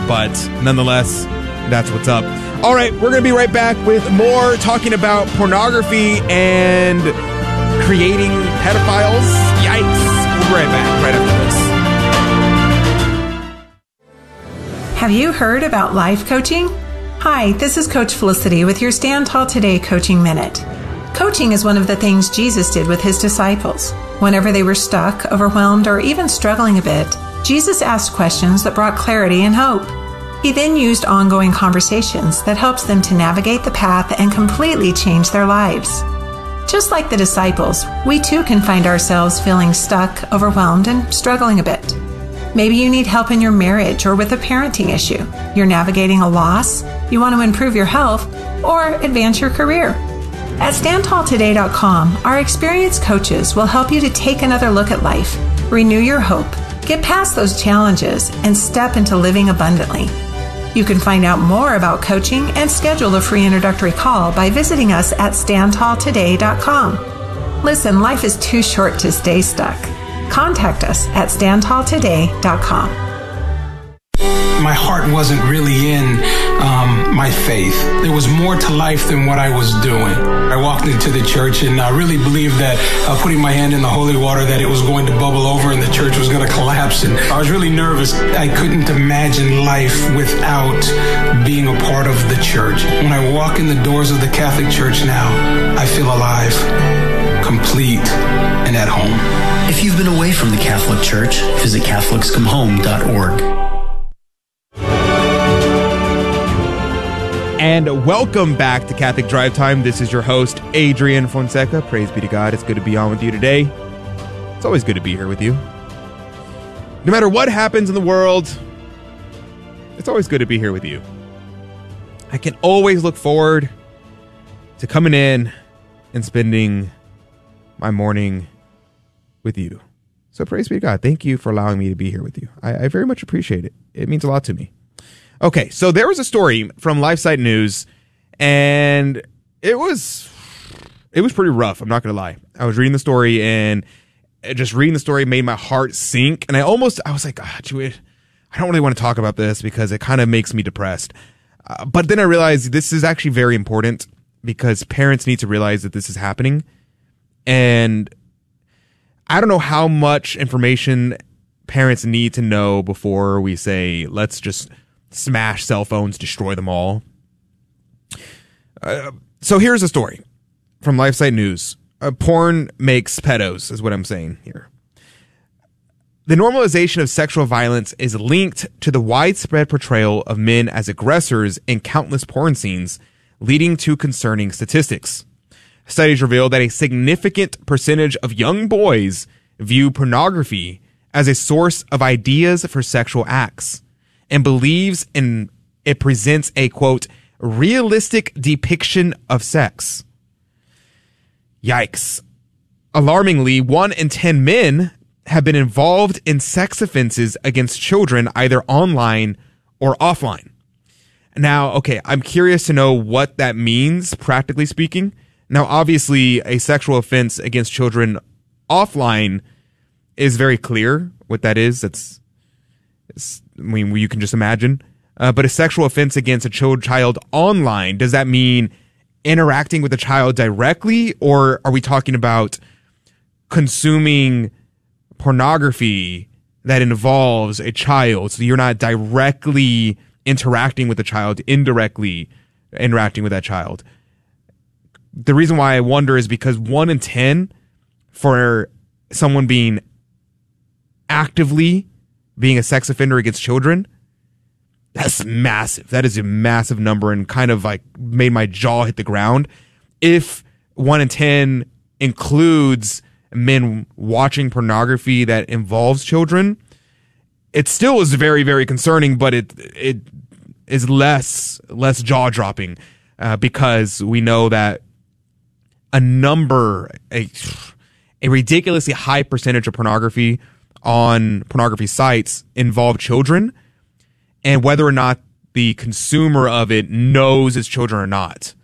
But nonetheless, that's what's up. All right, we're going to be right back with more talking about pornography and creating pedophiles. Yikes. We'll be right back right after this. Have you heard about life coaching? Hi, this is Coach Felicity with your Stand Tall Today Coaching Minute. Coaching is one of the things Jesus did with his disciples. Whenever they were stuck, overwhelmed, or even struggling a bit, Jesus asked questions that brought clarity and hope. He then used ongoing conversations that helps them to navigate the path and completely change their lives. Just like the disciples, we too can find ourselves feeling stuck, overwhelmed, and struggling a bit. Maybe you need help in your marriage or with a parenting issue. You're navigating a loss, you want to improve your health, or advance your career. At stand tall today dot com, our experienced coaches will help you to take another look at life, renew your hope, get past those challenges, and step into living abundantly. You can find out more about coaching and schedule a free introductory call by visiting us at stand tall today dot com. Listen, life is too short to stay stuck. Contact us at stand tall today dot com. My heart wasn't really in um, my faith. There was more to life than what I was doing. I walked into the church, and I really believed that uh, putting my hand in the holy water, that it was going to bubble over and the church was going to collapse. And I was really nervous. I couldn't imagine life without being a part of the church. When I walk in the doors of the Catholic Church now, I feel alive, complete, and at home. If you've been away from the Catholic Church, visit Catholics Come Home dot org. And welcome back to Catholic Drive Time. This is your host, Adrian Fonseca. Praise be to God. It's good to be on with you today. It's always good to be here with you. No matter what happens in the world, it's always good to be here with you. I can always look forward to coming in and spending my morning with you. So praise be to God. Thank you for allowing me to be here with you. I, I very much appreciate it. It means a lot to me. Okay, so there was a story from LifeSite News, and it was it was pretty rough, I'm not going to lie. I was reading the story, and just reading the story made my heart sink, and I almost, I was like, oh, geez, I don't really want to talk about this because it kind of makes me depressed. Uh, but then I realized this is actually very important, because parents need to realize that this is happening, and I don't know how much information parents need to know before we say, let's just smash cell phones, destroy them all. Uh, so here's a story from LifeSite News. Uh, porn makes pedos is what I'm saying here. The normalization of sexual violence is linked to the widespread portrayal of men as aggressors in countless porn scenes, leading to concerning statistics. Studies reveal that a significant percentage of young boys view pornography as a source of ideas for sexual acts, and believes in it presents a, quote, realistic depiction of sex. Yikes. Alarmingly, one in ten men have been involved in sex offenses against children, either online or offline. Now, okay, I'm curious to know what that means, practically speaking. Now, obviously, a sexual offense against children offline is very clear what that is. That's, it's, I mean, you can just imagine. Uh, but a sexual offense against a child online, does that mean interacting with a child directly, or are we talking about consuming pornography that involves a child? So you're not directly interacting with the child, indirectly interacting with that child. The reason why I wonder is because one in ten for someone being actively being a sex offender against children, that's massive. That is a massive number, and kind of like made my jaw hit the ground. If one in ten includes men watching pornography that involves children, it still is very, very concerning, but it it is less less jaw-dropping uh, because we know that a number, a, a ridiculously high percentage of pornography on pornography sites involve children, and whether or not the consumer of it knows it's children or not,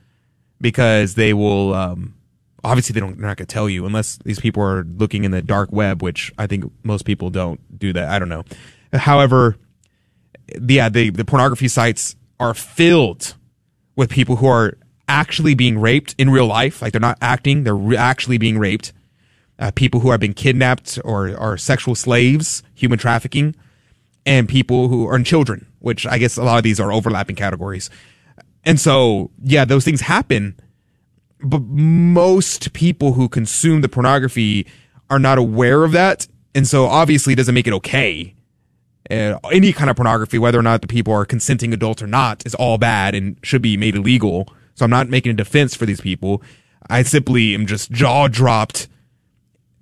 because they will um, obviously they don't, they're not going to tell you unless these people are looking in the dark web, which I think most people don't do that. I don't know. However, yeah, the, the pornography sites are filled with people who are actually being raped in real life. Like, they're not acting, they're re- actually being raped. Uh, people who have been kidnapped or are sexual slaves, human trafficking, and people who are children, which I guess a lot of these are overlapping categories. And so, yeah, those things happen. But most people who consume the pornography are not aware of that. And so obviously it doesn't make it okay. Uh, any kind of pornography, whether or not the people are consenting adults or not, is all bad and should be made illegal. So I'm not making a defense for these people. I simply am just jaw-dropped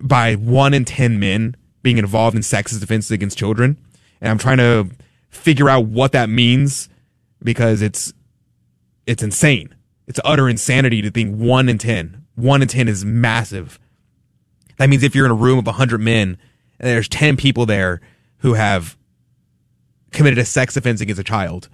by one in ten men being involved in sexist offenses against children. And I'm trying to figure out what that means, because it's it's insane. It's utter insanity to think one in ten. One in ten is massive. That means if you're in a room of one hundred men and there's ten people there who have committed a sex offense against a child.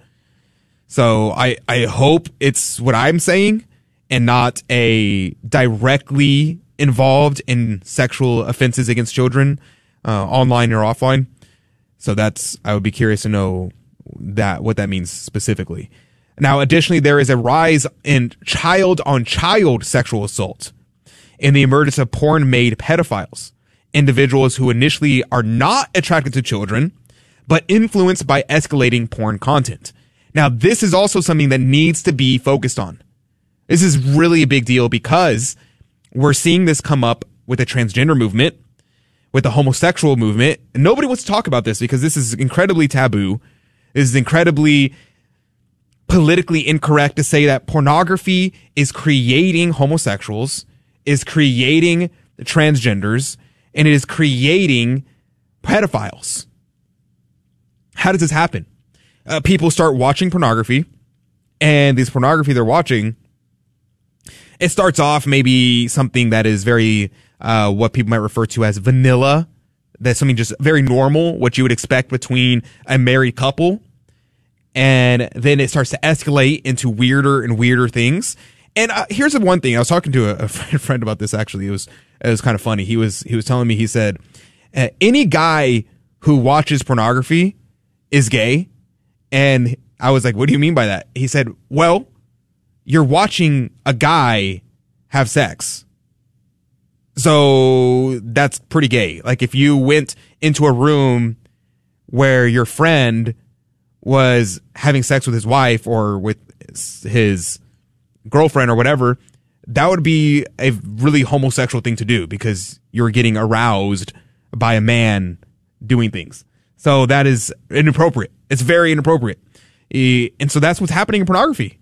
So I, I hope it's what I'm saying and not a directly involved in sexual offenses against children, uh, online or offline. So that's, I would be curious to know that, what that means specifically. Now, additionally, there is a rise in child-on-child sexual assault and the emergence of porn-made pedophiles, individuals who initially are not attracted to children, but influenced by escalating porn content. Now, this is also something that needs to be focused on. This is really a big deal because we're seeing this come up with the transgender movement, with the homosexual movement. And nobody wants to talk about this because this is incredibly taboo. This is incredibly politically incorrect to say that pornography is creating homosexuals, is creating transgenders, and it is creating pedophiles. How does this happen? Uh, people start watching pornography, and this pornography they're watching, it starts off maybe something that is very, uh, what people might refer to as vanilla. That's something just very normal, what you would expect between a married couple. And then it starts to escalate into weirder and weirder things. And uh, here's the one thing. I was talking to a, a friend about this, actually. It was, it was kind of funny. He was, he was telling me, he said, uh, any guy who watches pornography is gay. And I was like, what do you mean by that? He said, well, you're watching a guy have sex. So that's pretty gay. Like, if you went into a room where your friend was having sex with his wife or with his girlfriend or whatever, that would be a really homosexual thing to do because you're getting aroused by a man doing things. So that is inappropriate. It's very inappropriate. And so that's what's happening in pornography.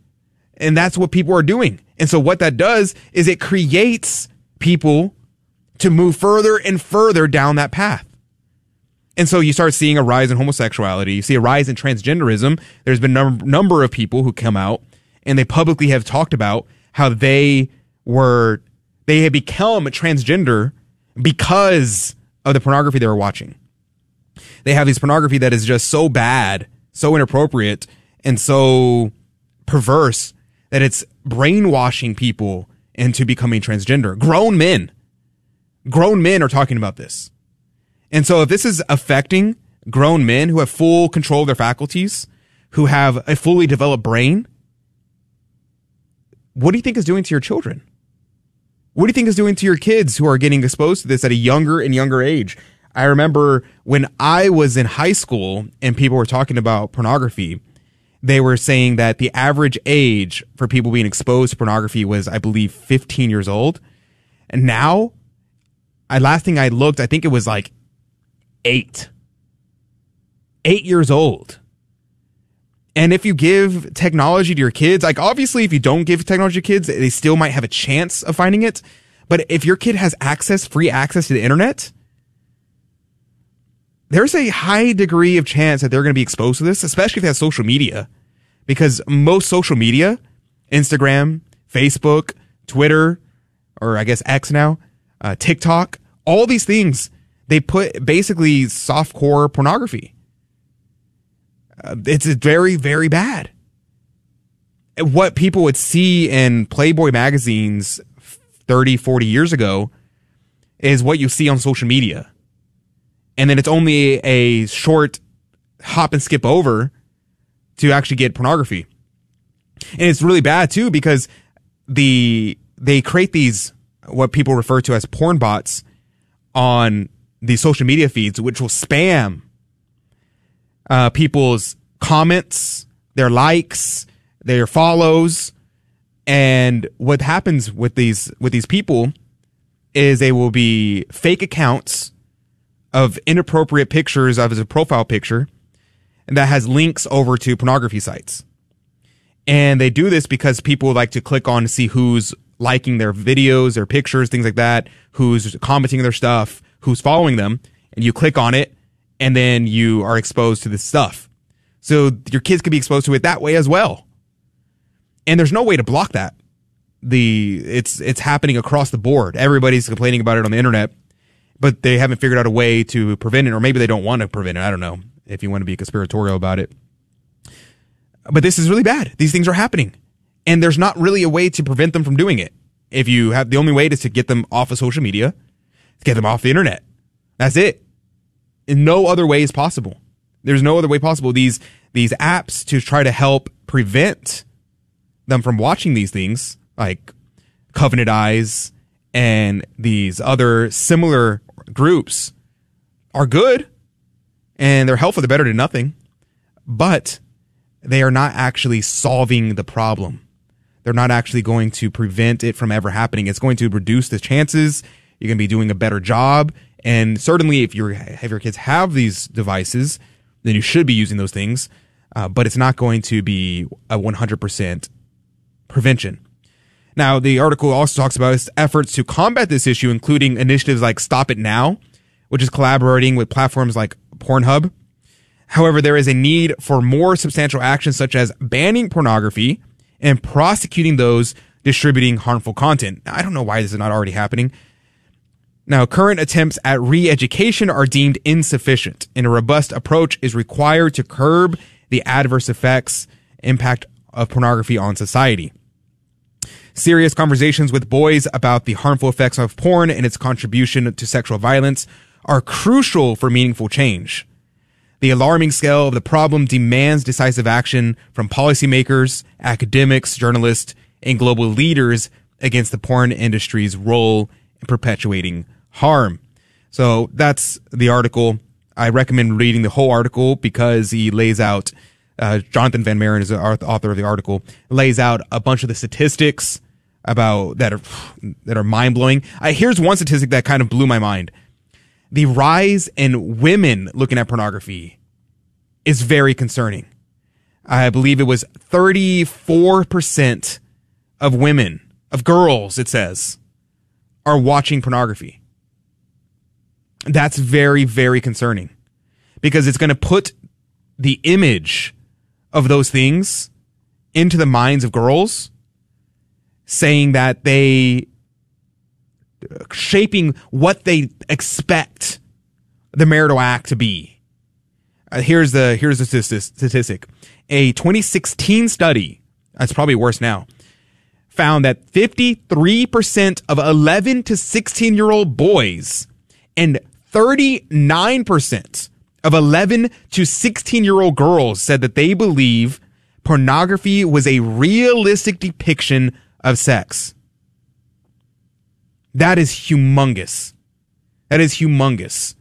And that's what people are doing. And so what that does is it creates people to move further and further down that path. And so you start seeing a rise in homosexuality. You see a rise in transgenderism. There's been a number, number of people who come out and they publicly have talked about how they were, they had become transgender because of the pornography they were watching. They have this pornography that is just so bad, so inappropriate, and so perverse that it's brainwashing people into becoming transgender. Grown men. Grown men are talking about this. And so if this is affecting grown men who have full control of their faculties, who have a fully developed brain, what do you think is doing to your children? What do you think is doing to your kids who are getting exposed to this at a younger and younger age? I remember when I was in high school and people were talking about pornography, they were saying that the average age for people being exposed to pornography was, I believe, fifteen years old. And now, I last thing I looked, I think it was like eight. Eight years old. And if you give technology to your kids, like obviously if you don't give technology to kids, they still might have a chance of finding it. But if your kid has access, free access to the internet, there's a high degree of chance that they're going to be exposed to this, especially if they have social media, because most social media, Instagram, Facebook, Twitter, or I guess X now, uh, TikTok, all these things, they put basically softcore pornography. Uh, it's very, very bad. What people would see in Playboy magazines thirty, forty years ago is what you see on social media. And then it's only a short hop and skip over to actually get pornography. And it's really bad too, because the, they create these, what people refer to as porn bots on the social media feeds, which will spam, uh, people's comments, their likes, their follows. And what happens with these, with these people is they will be fake accounts of inappropriate pictures of as a profile picture that has links over to pornography sites. And they do this because people like to click on to see who's liking their videos, their pictures, things like that, who's commenting their stuff, who's following them, and you click on it, and then you are exposed to this stuff. So your kids could be exposed to it that way as well. And there's no way to block that. The it's it's happening across the board. Everybody's complaining about it on the internet, but they haven't figured out a way to prevent it, or maybe they don't want to prevent it. I don't know if you want to be conspiratorial about it. But this is really bad. These things are happening, and there's not really a way to prevent them from doing it. If you have, the only way is to get them off of social media, get them off the internet. That's it. And no other way is possible. There's no other way possible. These, these apps to try to help prevent them from watching these things, like Covenant Eyes and these other similar groups, are good and they're helpful. They're better than nothing, but they are not actually solving the problem. They're not actually going to prevent it from ever happening. It's going to reduce the chances. You're going to be doing a better job. And certainly if you have your kids have these devices, then you should be using those things. Uh, but it's not going to be a one hundred percent prevention. Now, the article also talks about its efforts to combat this issue, including initiatives like Stop It Now, which is collaborating with platforms like Pornhub. However, there is a need for more substantial actions, such as banning pornography and prosecuting those distributing harmful content. Now, I don't know why this is not already happening. Now, current attempts at re-education are deemed insufficient, and a robust approach is required to curb the adverse effects impact of pornography on society. Serious conversations with boys about the harmful effects of porn and its contribution to sexual violence are crucial for meaningful change. The alarming scale of the problem demands decisive action from policymakers, academics, journalists, and global leaders against the porn industry's role in perpetuating harm. So that's the article. I recommend reading the whole article because he lays out, uh, Jonathan Van Maren is the author of the article, lays out a bunch of the statistics about that are that are mind-blowing. I, here's one statistic that kind of blew my mind. The rise in women looking at pornography is very concerning. I believe it was thirty-four percent of women, of girls, it says, are watching pornography. That's very, very concerning, because it's going to put the image of those things into the minds of girls, saying that they shaping what they expect the marital act to be. Uh, here's the here's the statistic. A twenty sixteen study, that's probably worse now, found that fifty-three percent of eleven to sixteen-year-old boys and thirty-nine percent of eleven to sixteen-year-old girls said that they believe pornography was a realistic depiction of sex. That is humongous. That is humongous.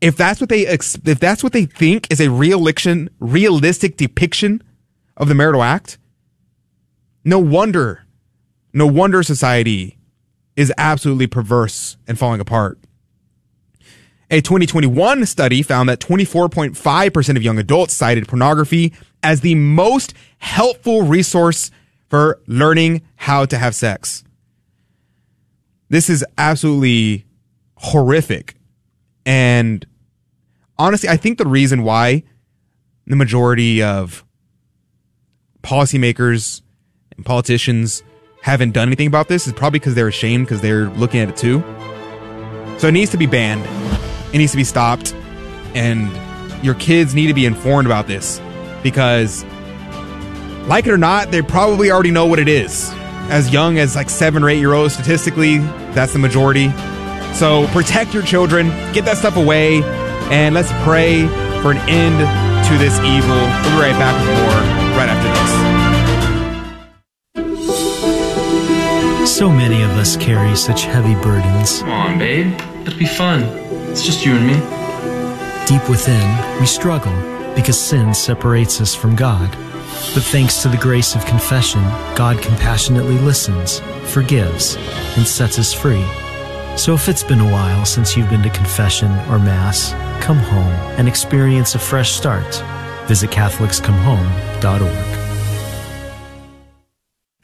If that's what they if that's what they think is a realistic realistic depiction of the marital act, no wonder, no wonder society is absolutely perverse and falling apart. A twenty twenty-one study found that twenty-four point five percent of young adults cited pornography as the most helpful resource for learning how to have sex. This is absolutely horrific. And honestly, I think the reason why the majority of policymakers and politicians haven't done anything about this is probably because they're ashamed, because they're looking at it too. So it needs to be banned. It needs to be stopped. And your kids need to be informed about this, because like it or not, they probably already know what it is. As young as like seven or eight year olds, statistically, that's the majority. So protect your children, get that stuff away, and let's pray for an end to this evil. We'll be right back with more right after this. So many of us carry such heavy burdens. Come on, babe. It'll be fun. It's just you and me. Deep within, we struggle because sin separates us from God. But thanks to the grace of confession, God compassionately listens, forgives, and sets us free. So if it's been a while since you've been to confession or Mass, come home and experience a fresh start. Visit Catholics Come Home dot org.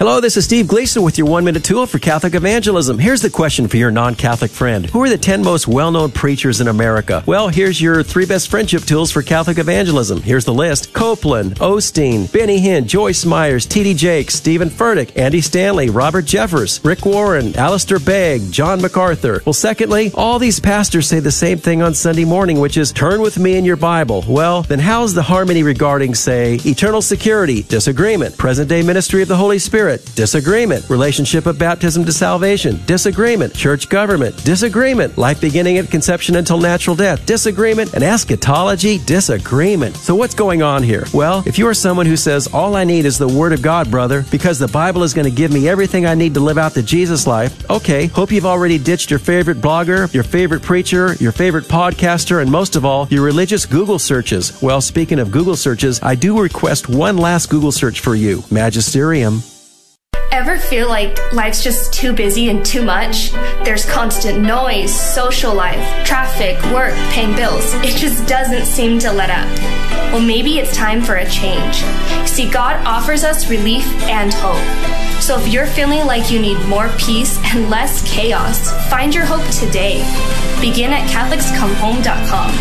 Hello, this is Steve Gleason with your one-minute tool for Catholic evangelism. Here's the question for your non-Catholic friend. Who are the ten most well-known preachers in America? Well, here's your three best friendship tools for Catholic evangelism. Here's the list. Copeland, Osteen, Benny Hinn, Joyce Myers, T D Jakes, Stephen Furtick, Andy Stanley, Robert Jeffers, Rick Warren, Alistair Begg, John MacArthur. Well, secondly, all these pastors say the same thing on Sunday morning, which is, turn with me in your Bible. Well, then how's the harmony regarding, say, eternal security? Disagreement. Present-day ministry of the Holy Spirit? Disagreement. Relationship of baptism to salvation. Disagreement. Church government. Disagreement. Life beginning at conception until natural death. Disagreement. And eschatology. Disagreement. So what's going on here? Well, if you are someone who says, all I need is the Word of God, brother, because the Bible is going to give me everything I need to live out the Jesus life, okay, hope you've already ditched your favorite blogger, your favorite preacher, your favorite podcaster, and most of all, your religious Google searches. Well, speaking of Google searches, I do request one last Google search for you. Magisterium. Ever feel like life's just too busy and too much? There's constant noise, social life, traffic, work, paying bills. It just doesn't seem to let up. Well, maybe it's time for a change. See, God offers us relief and hope. So if you're feeling like you need more peace and less chaos, find your hope today. Begin at Catholics Come Home dot com.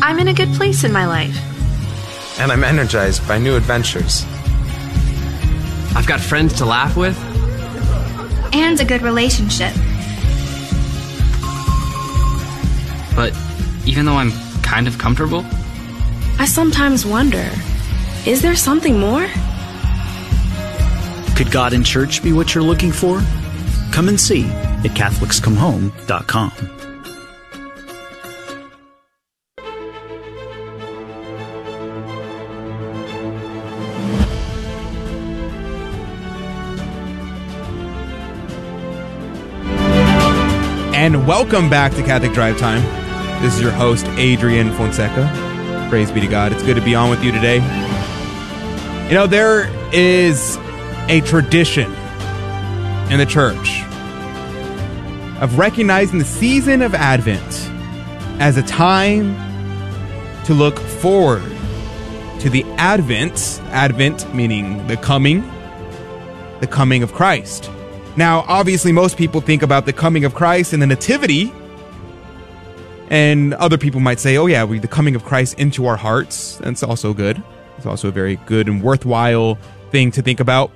I'm in a good place in my life. And I'm energized by new adventures. I've got friends to laugh with. And a good relationship. But even though I'm kind of comfortable, I sometimes wonder, is there something more? Could God and church be what you're looking for? Come and see at Catholics Come Home dot com. And welcome back to Catholic Drive Time. This is your host, Adrian Fonseca. Praise be to God. It's good to be on with you today. You know, there is a tradition in the church of recognizing the season of Advent as a time to look forward to the Advent, Advent meaning the coming, the coming of Christ. Now, obviously, most people think about the coming of Christ and the nativity. And other people might say, oh, yeah, we, the coming of Christ into our hearts. That's also good. It's also a very good and worthwhile thing to think about.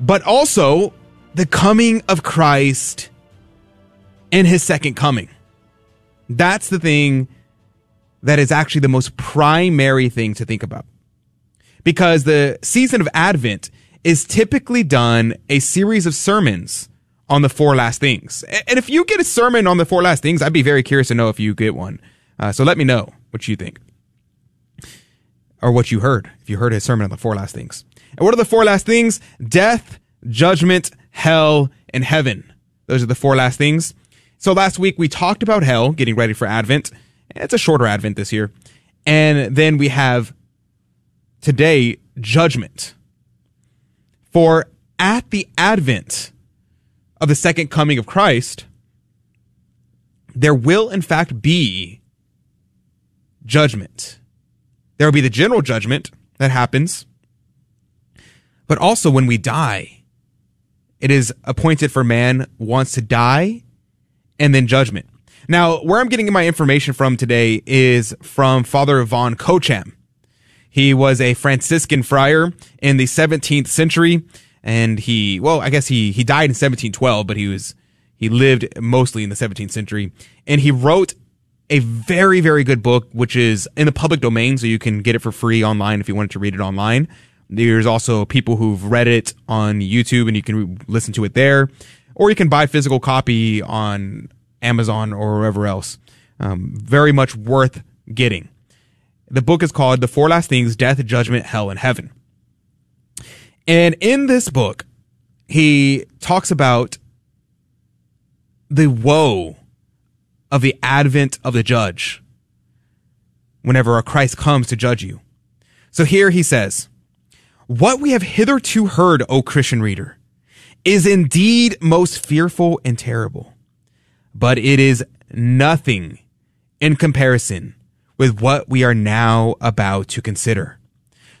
But also, the coming of Christ and his second coming. That's the thing that is actually the most primary thing to think about. Because the season of Advent is typically done a series of sermons on the four last things. And if you get a sermon on the four last things, I'd be very curious to know if you get one. Uh, so let me know what you think. Or what you heard, if you heard his sermon on the four last things. And what are the four last things? Death, judgment, hell, and heaven. Those are the four last things. So last week we talked about hell, getting ready for Advent. It's a shorter Advent this year. And then we have today judgment. For at the Advent of the second coming of Christ, there will in fact be judgment. There will be the general judgment that happens. But also when we die, it is appointed for man once to die and then judgment. Now, where I'm getting my information from today is from Father Von Kocham. He was a Franciscan friar in the seventeenth century. And he, well, I guess he, he died in seventeen twelve, but he was, he lived mostly in the seventeenth century. And he wrote a very, very good book, which is in the public domain, so you can get it for free online if you wanted to read it online. There's also people who've read it on YouTube, and you can listen to it there. Or you can buy physical copy on Amazon or wherever else. Um, very much worth getting. The book is called The Four Last Things, Death, Judgment, Hell, and Heaven. And in this book, he talks about the woe of the advent of the judge whenever a Christ comes to judge you. So here he says, "What we have hitherto heard, O Christian reader, is indeed most fearful and terrible, but it is nothing in comparison with what we are now about to consider."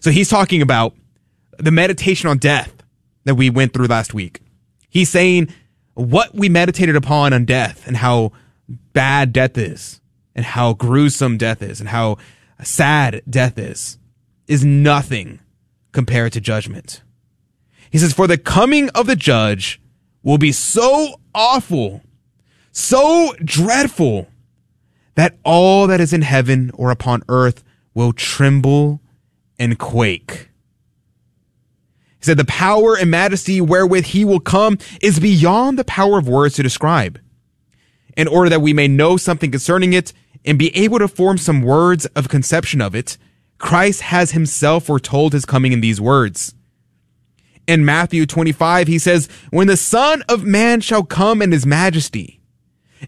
So he's talking about the meditation on death that we went through last week. He's saying what we meditated upon on death and how bad death is and how gruesome death is and how sad death is, is nothing compared to judgment. He says, "For the coming of the judge will be so awful, so dreadful, that all that is in heaven or upon earth will tremble and quake." He said, "The power and majesty wherewith he will come is beyond the power of words to describe, in order that we may know something concerning it and be able to form some words of conception of it. Christ has himself foretold his coming in these words." In Matthew twenty-five, he says, "When the Son of Man shall come in his majesty,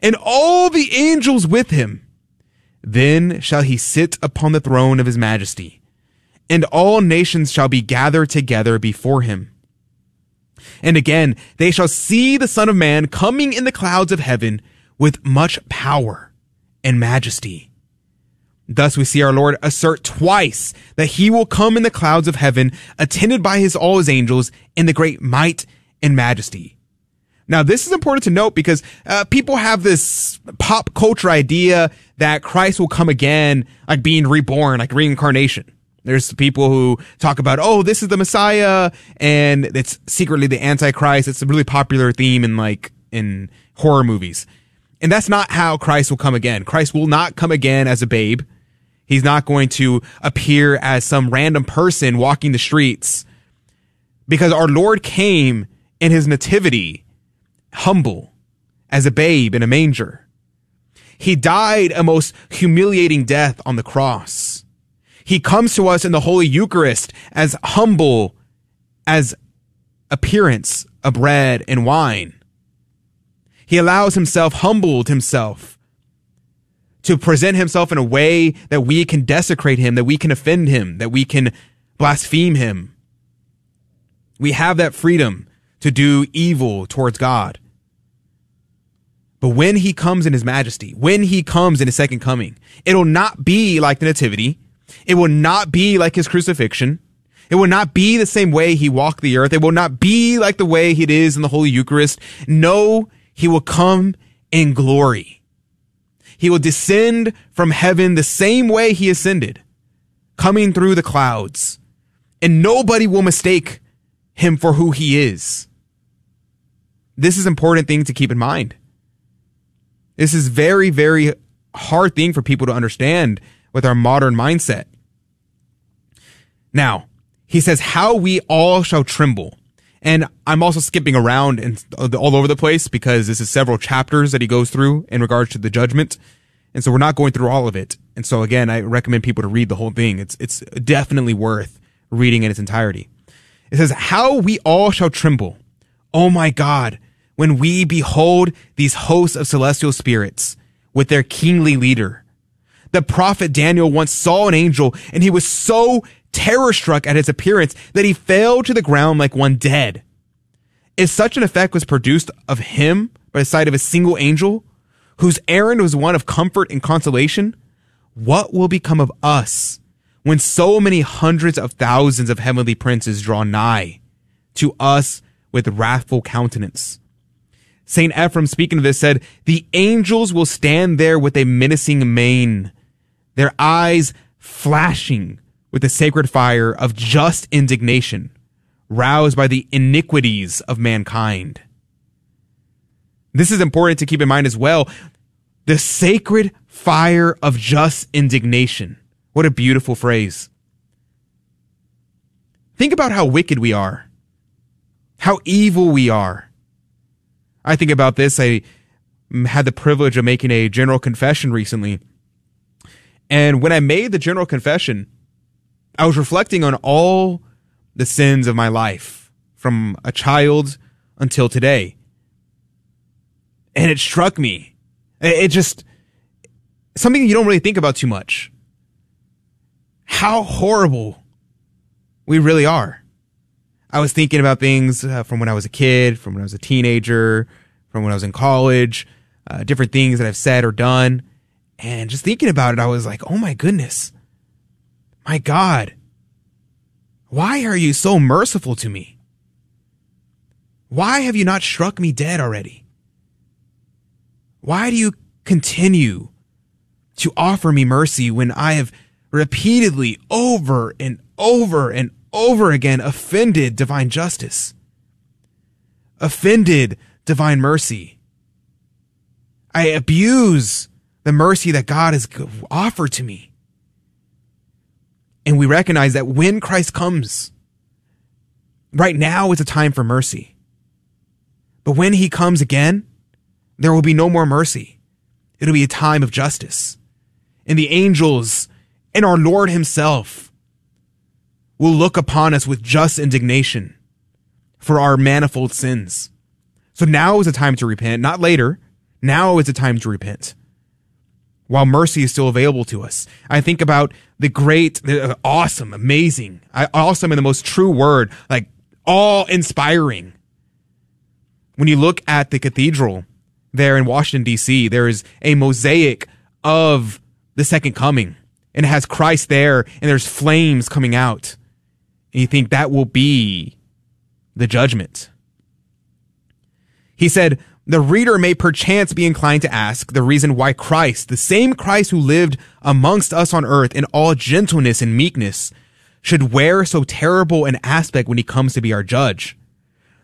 and all the angels with him, then shall he sit upon the throne of his majesty, and all nations shall be gathered together before him. And again, they shall see the Son of Man coming in the clouds of heaven with much power and majesty." Thus we see our Lord assert twice that he will come in the clouds of heaven, attended by his all his angels in the great might and majesty. Now, this is important to note because uh, people have this pop culture idea that Christ will come again, like being reborn, like reincarnation. There's people who talk about, oh, this is the Messiah, and it's secretly the Antichrist. It's a really popular theme in like in horror movies. And that's not how Christ will come again. Christ will not come again as a babe. He's not going to appear as some random person walking the streets, because our Lord came in his nativity humble as a babe in a manger. He died a most humiliating death on the cross. He comes to us in the Holy Eucharist as humble as appearance of bread and wine. He allows himself, humbled himself, to present himself in a way that we can desecrate him, that we can offend him, that we can blaspheme him. We have that freedom to do evil towards God. But when he comes in his majesty, when he comes in his second coming, it will not be like the nativity. It will not be like his crucifixion. It will not be the same way he walked the earth. It will not be like the way it is in the Holy Eucharist. No, he will come in glory. He will descend from heaven the same way he ascended, coming through the clouds. And nobody will mistake him for who he is. This is an important thing to keep in mind. This is very, very hard thing for people to understand with our modern mindset. Now, he says, how we all shall tremble. And I'm also skipping around and all over the place because this is several chapters that he goes through in regards to the judgment. And so we're not going through all of it. And so again, I recommend people to read the whole thing. It's, it's definitely worth reading in its entirety. It says, how we all shall tremble. Oh my God, when we behold these hosts of celestial spirits with their kingly leader. The prophet Daniel once saw an angel, and he was so terror-struck at its appearance that he fell to the ground like one dead. If such an effect was produced of him by the sight of a single angel, whose errand was one of comfort and consolation, what will become of us when so many hundreds of thousands of heavenly princes draw nigh to us with wrathful countenance? Saint Ephrem, speaking of this, said, the angels will stand there with a menacing mien, their eyes flashing with the sacred fire of just indignation, roused by the iniquities of mankind. This is important to keep in mind as well. The sacred fire of just indignation. What a beautiful phrase. Think about how wicked we are. How evil we are. I think about this. I had the privilege of making a general confession recently. And when I made the general confession, I was reflecting on all the sins of my life from a child until today. And it struck me. It just, something you don't really think about too much. How horrible we really are. I was thinking about things uh, from when I was a kid, from when I was a teenager, from when I was in college, uh, different things that I've said or done. And just thinking about it, I was like, oh my goodness, my God, why are you so merciful to me? Why have you not struck me dead already? Why do you continue to offer me mercy when I have repeatedly over and over and over over again offended divine justice, offended divine mercy? I abuse the mercy that God has offered to me. And we recognize that when Christ comes, right now is a time for mercy. But when he comes again, there will be no more mercy. It'll be a time of justice. And the angels and our Lord himself will look upon us with just indignation for our manifold sins. So now is the time to repent, not later. Now is the time to repent while mercy is still available to us. I think about the great, the awesome, amazing, I, awesome in the most true word, like awe-inspiring. When you look at the cathedral there in Washington, D C, there is a mosaic of the second coming, and it has Christ there, and there's flames coming out. And you think that will be the judgment. He said, the reader may perchance be inclined to ask the reason why Christ, the same Christ who lived amongst us on earth in all gentleness and meekness, should wear so terrible an aspect when he comes to be our judge.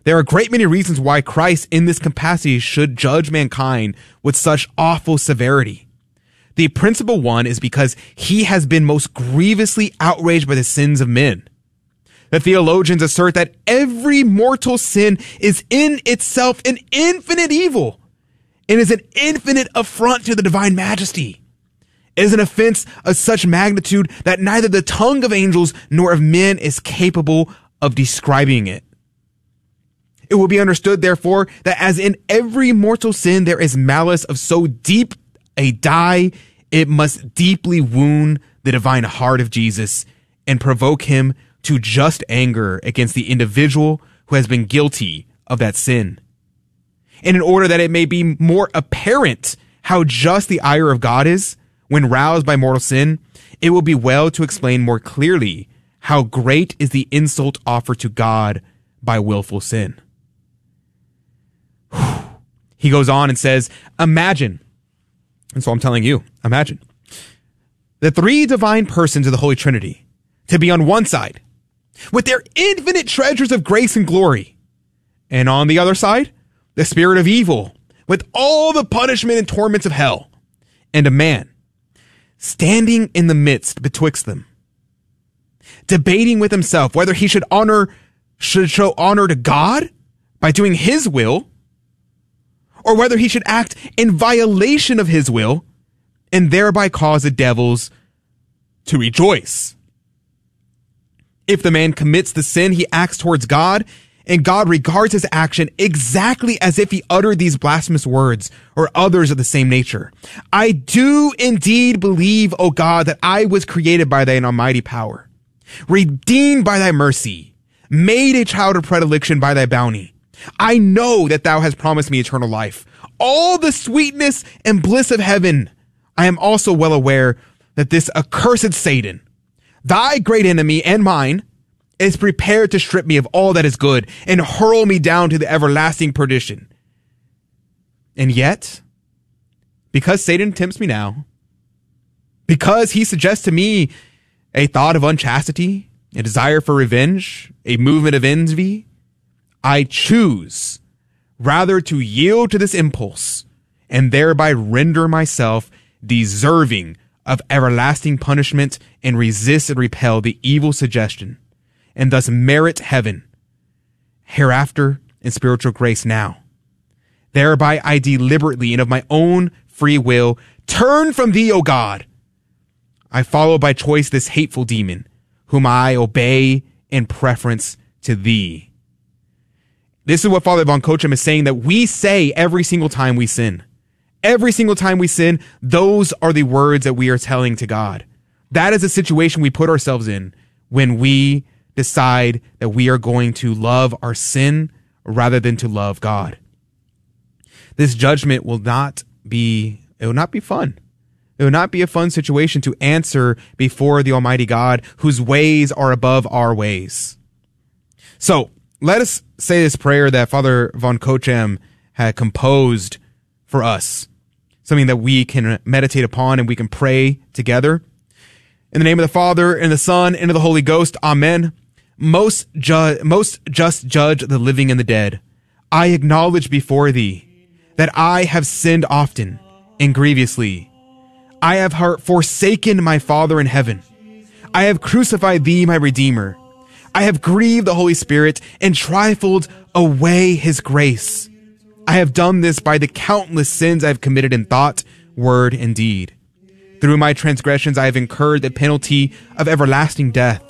There are a great many reasons why Christ in this capacity should judge mankind with such awful severity. The principal one is because he has been most grievously outraged by the sins of men. The theologians assert that every mortal sin is in itself an infinite evil and is an infinite affront to the divine majesty. It is an offense of such magnitude that neither the tongue of angels nor of men is capable of describing it. It will be understood, therefore, that as in every mortal sin there is malice of so deep a dye, it must deeply wound the divine heart of Jesus and provoke him to just anger against the individual who has been guilty of that sin. And in order that it may be more apparent how just the ire of God is when roused by mortal sin, it will be well to explain more clearly How great is the insult offered to God by willful sin. He goes on and says, imagine, and so I'm telling you, imagine, the three divine persons of the Holy Trinity to be on one side with their infinite treasures of grace and glory, and on the other side, the spirit of evil with all the punishment and torments of hell, and a man standing in the midst betwixt them, debating with himself whether he should honor, should show honor to God by doing his will, or whether he should act in violation of his will and thereby cause the devils to rejoice. If the man commits the sin, he acts towards God, and God regards his action exactly as if he uttered these blasphemous words or others of the same nature. I do indeed believe, O God, that I was created by thine almighty power, redeemed by thy mercy, made a child of predilection by thy bounty. I know that thou hast promised me eternal life, all the sweetness and bliss of heaven. I am also well aware that this accursed Satan, thy great enemy and mine, is prepared to strip me of all that is good and hurl me down to the everlasting perdition. And yet, because Satan tempts me now, because he suggests to me a thought of unchastity, a desire for revenge, a movement of envy, I choose rather to yield to this impulse and thereby render myself deserving of everlasting punishment and resist and repel the evil suggestion, and thus merit heaven hereafter and spiritual grace now. Thereby I deliberately and of my own free will turn from thee, O God. I follow by choice this hateful demon, whom I obey in preference to thee. This is what Father von Kochum is saying that we say every single time we sin. Every single time we sin, those are the words that we are telling to God. That is the situation we put ourselves in when we decide that we are going to love our sin rather than to love God. This judgment will not be, it will not be fun. It will not be a fun situation to answer before the Almighty God, whose ways are above our ways. So let us say this prayer that Father von Kochum had composed for us, something that we can meditate upon and we can pray together. In the name of the Father, and the Son, and of the Holy Ghost, Amen. Most, ju- most just judge the living and the dead. I acknowledge before thee that I have sinned often and grievously. I have forsaken my Father in heaven. I have crucified thee, my Redeemer. I have grieved the Holy Spirit and trifled away his grace. I have done this by the countless sins I have committed in thought, word, and deed. Through my transgressions I have incurred the penalty of everlasting death.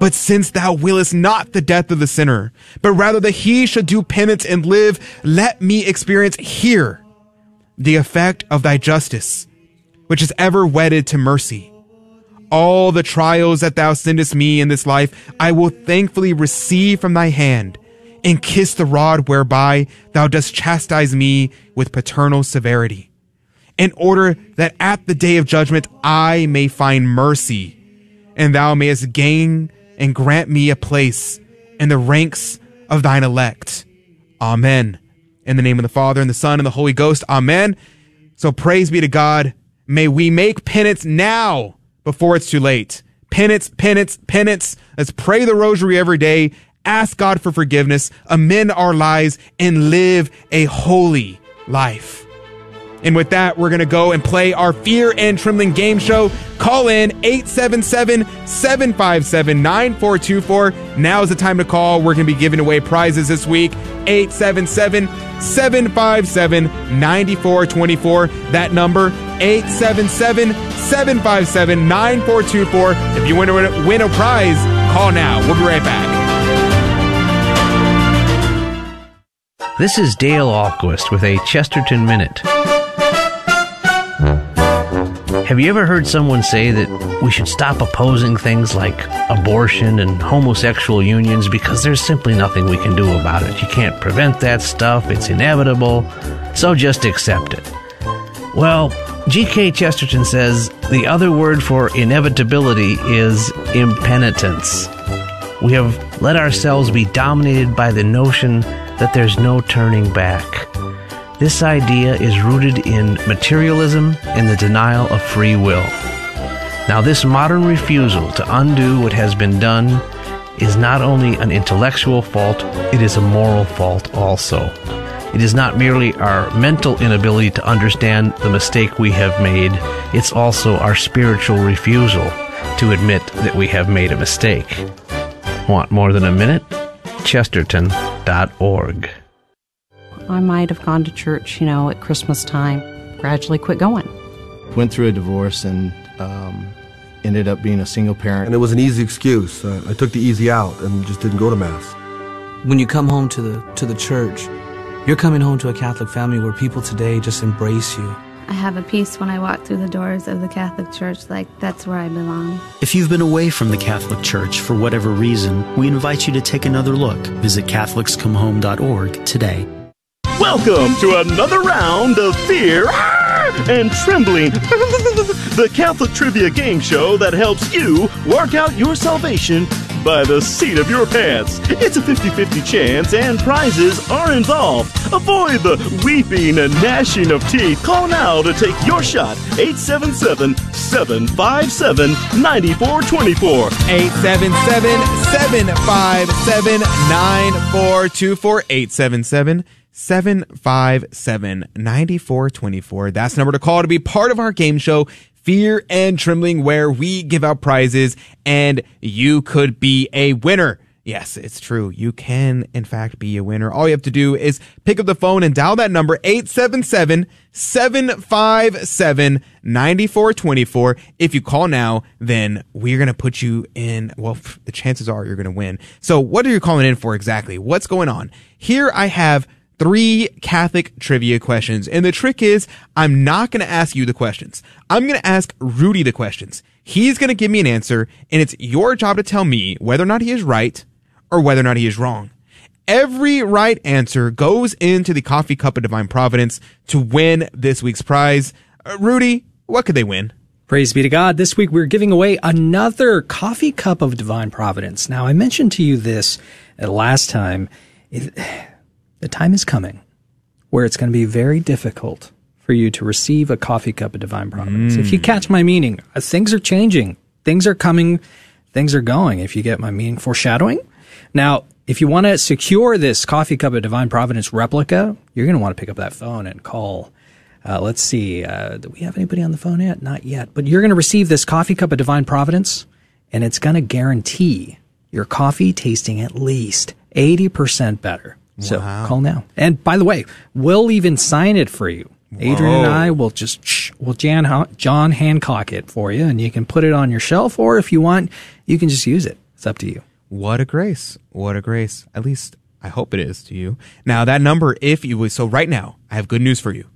But since thou willest not the death of the sinner, but rather that he should do penance and live, let me experience here the effect of thy justice, which is ever wedded to mercy. All the trials that thou sendest me in this life, I will thankfully receive from thy hand, and kiss the rod whereby thou dost chastise me with paternal severity, in order that at the day of judgment I may find mercy, and thou mayest gain and grant me a place in the ranks of thine elect. Amen. In the name of the Father, and the Son, and the Holy Ghost. Amen. So praise be to God. May we make penance now before it's too late. Penance, penance, penance. Let's pray the rosary every day. Ask God for forgiveness, amend our lives, and live a holy life. And with that, we're going to go and play our Fear and Trembling game show. Call in eight seven seven, seven five seven, nine four two four. Now is the time to call. We're going to be giving away prizes this week. eight seven seven, seven five seven, nine four two four. That number, eight seven seven, seven five seven, nine four two four. If you want to win a prize, call now. We'll be right back. This is Dale Alquist with a Chesterton Minute. Have you ever heard someone say that we should stop opposing things like abortion and homosexual unions because there's simply nothing we can do about it? You can't prevent that stuff, it's inevitable, so just accept it. Well, G K Chesterton says the other word for inevitability is impenitence. We have let ourselves be dominated by the notion that there's no turning back. This idea is rooted in materialism and the denial of free will. Now, this modern refusal to undo what has been done is not only an intellectual fault, it is a moral fault also. It is not merely our mental inability to understand the mistake we have made, it's also our spiritual refusal to admit that we have made a mistake. Want more than a minute? Chesterton dot org. I might have gone to church, you know, at Christmas time, gradually quit going. Went through a divorce and um, ended up being a single parent. And it was an easy excuse. Uh, I took the easy out and just didn't go to Mass. When you come home to the, to the church, you're coming home to a Catholic family where people today just embrace you. I have a peace when I walk through the doors of the Catholic Church, like that's where I belong. If you've been away from the Catholic Church for whatever reason, we invite you to take another look. Visit Catholics Come Home dot org today. Welcome to another round of fear and trembling, the Catholic trivia game show that helps you work out your salvation by the seat of your pants. It's a fifty-fifty chance and prizes are involved. Avoid the weeping and gnashing of teeth. Call now to take your shot. eight seven seven, seven five seven, nine four two four. eight seven seven, seven five seven, nine four two four. eight seven seven, seven five seven, nine four two four. That's the number to call to be part of our game show, Fear and Trembling, where we give out prizes and you could be a winner. Yes, it's true. You can, in fact, be a winner. All you have to do is pick up the phone and dial that number, eight seven seven, seven five seven, nine four two four. If you call now, then we're going to put you in, well, the chances are you're going to win. So what are you calling in for exactly? What's going on? Here I have three Catholic trivia questions. And the trick is, I'm not going to ask you the questions. I'm going to ask Rudy the questions. He's going to give me an answer, and it's your job to tell me whether or not he is right or whether or not he is wrong. Every right answer goes into the coffee cup of divine providence to win this week's prize. Uh, Rudy, what could they win? Praise be to God. This week we're giving away another coffee cup of divine providence. Now, I mentioned to you this last time. It, The time is coming where it's going to be very difficult for you to receive a coffee cup of divine providence. Mm. If you catch my meaning, uh, things are changing. Things are coming. Things are going, if you get my meaning. Foreshadowing. Now, if you want to secure this coffee cup of divine providence replica, you're going to want to pick up that phone and call. Uh, let's see. Uh, do we have anybody on the phone yet? Not yet. But you're going to receive this coffee cup of divine providence, and it's going to guarantee your coffee tasting at least eighty percent better. So wow. Call now. And by the way, we'll even sign it for you. Whoa. Adrian and I will just, shh, we'll Jan, John Hancock it for you, and you can put it on your shelf, or if you want, you can just use it. It's up to you. What a grace. What a grace. At least I hope it is to you. Now that number, if you would, so right now, I have good news for you.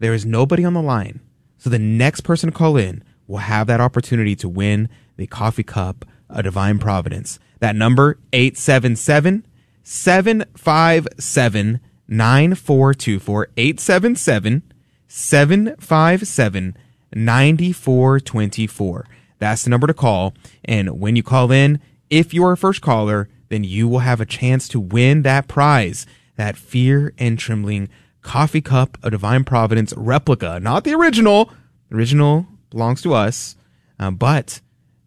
There is nobody on the line. So the next person to call in will have that opportunity to win the coffee cup of divine providence. That number, eight seven seven, seven five seven, nine four two four. eight seven seven, seven five seven, nine four two four. That's the number to call. And when you call in, if you're a first caller, then you will have a chance to win that prize, that Fear and Trembling coffee cup of divine providence replica. Not the original. The original belongs to us. Um, but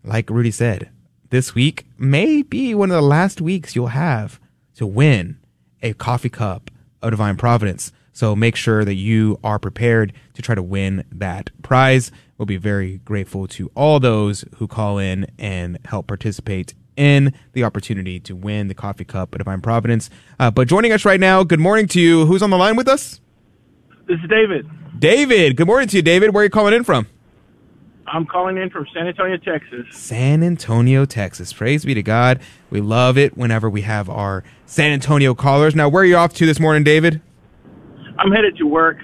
like Rudy said, this week may be one of the last weeks you'll have to win a coffee cup of divine providence. So make sure that you are prepared to try to win that prize. We'll be very grateful to all those who call in and help participate in the opportunity to win the coffee cup of divine providence. Uh, but joining us right now, good morning to you. Who's on the line with us? This is David. David, good morning to you, David. Where are you calling in from? I'm calling in from San Antonio, Texas. San Antonio, Texas. Praise be to God. We love it whenever we have our San Antonio callers. Now, where are you off to this morning, David? I'm headed to work.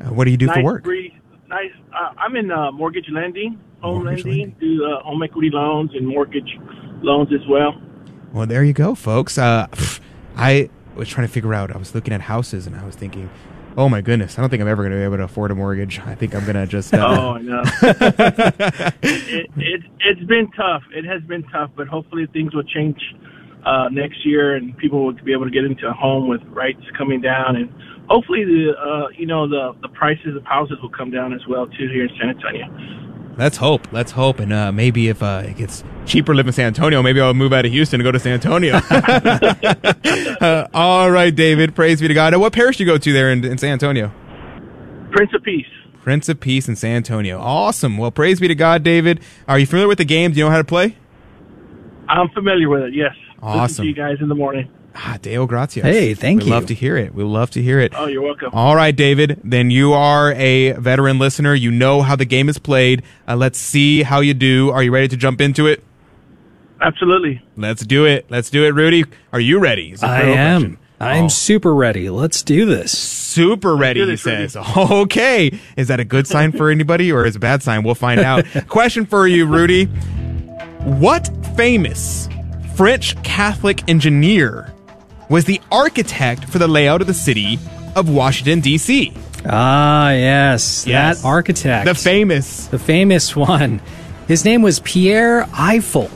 Uh, what do you do nice for work? Degree, nice. Uh, I'm in uh, mortgage lending, home mortgage lending, lending. do uh, home equity loans and mortgage loans as well. Well, there you go, folks. Uh, I was trying to figure out. I was looking at houses, and I was thinking, Oh my goodness! I don't think I'm ever going to be able to afford a mortgage. I think I'm going to just. Uh... Oh no! it, it, it it's been tough. It has been tough, but hopefully things will change uh, next year, and people will be able to get into a home with rates coming down, and hopefully the uh, you know the the prices of houses will come down as well too here in San Antonio. Let's hope. Let's hope, and uh, maybe if uh, it gets cheaper to live in San Antonio, maybe I'll move out of Houston and go to San Antonio. uh, all right, David. Praise be to God. What parish do you go to there in, in San Antonio? Prince of Peace. Prince of Peace in San Antonio. Awesome. Well, praise be to God, David. Are you familiar with the game? Do you know how to play? I'm familiar with it, yes. Awesome. Listen to you guys in the morning. Ah, Deo gratias. Hey, thank We'd you. We'd love to hear it. We'd love to hear it. Oh, you're welcome. All right, David. Then you are a veteran listener. You know how the game is played. Uh, let's see how you do. Are you ready to jump into it? Absolutely. Let's do it. Let's do it, Rudy. Are you ready? I am. Question. I'm oh. super ready. Let's do this. Super ready, do this, he says. Rudy. Okay. Is that a good sign for anybody or is it a bad sign? We'll find out. Question for you, Rudy. What famous French Catholic engineer was the architect for the layout of the city of Washington, D C? Ah, yes, yes. That architect. The famous. The famous one. His name was Pierre Eiffel.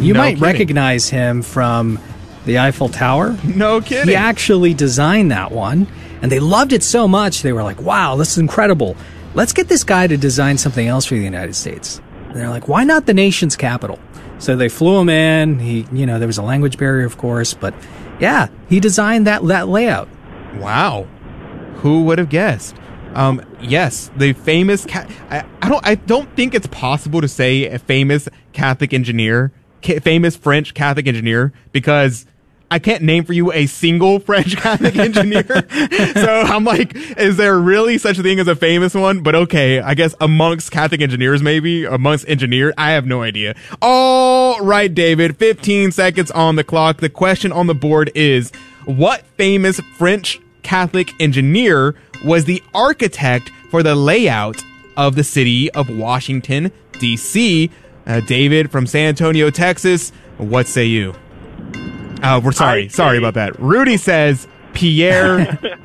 You no might kidding. recognize him from the Eiffel Tower. No kidding. He actually designed that one, and they loved it so much, they were like, wow, this is incredible. Let's get this guy to design something else for the United States. And they're like, why not the nation's capital? So they flew him in. He, you know, there was a language barrier, of course, but yeah, he designed that, that layout. Wow. Who would have guessed? Um, yes, the famous... Ca- I, I don't I don't think it's possible to say a famous Catholic engineer, ca- famous French Catholic engineer, because I can't name for you a single French Catholic engineer. So I'm like, is there really such a thing as a famous one? But okay, I guess amongst Catholic engineers, maybe amongst engineers. I have no idea. All right, David, fifteen seconds on the clock. The question on the board is, what famous French Catholic engineer was the architect for the layout of the city of Washington, D C? Uh, David from San Antonio, Texas, what say you? Uh, we're sorry. I sorry say. about that. Rudy says Pierre Eiffel.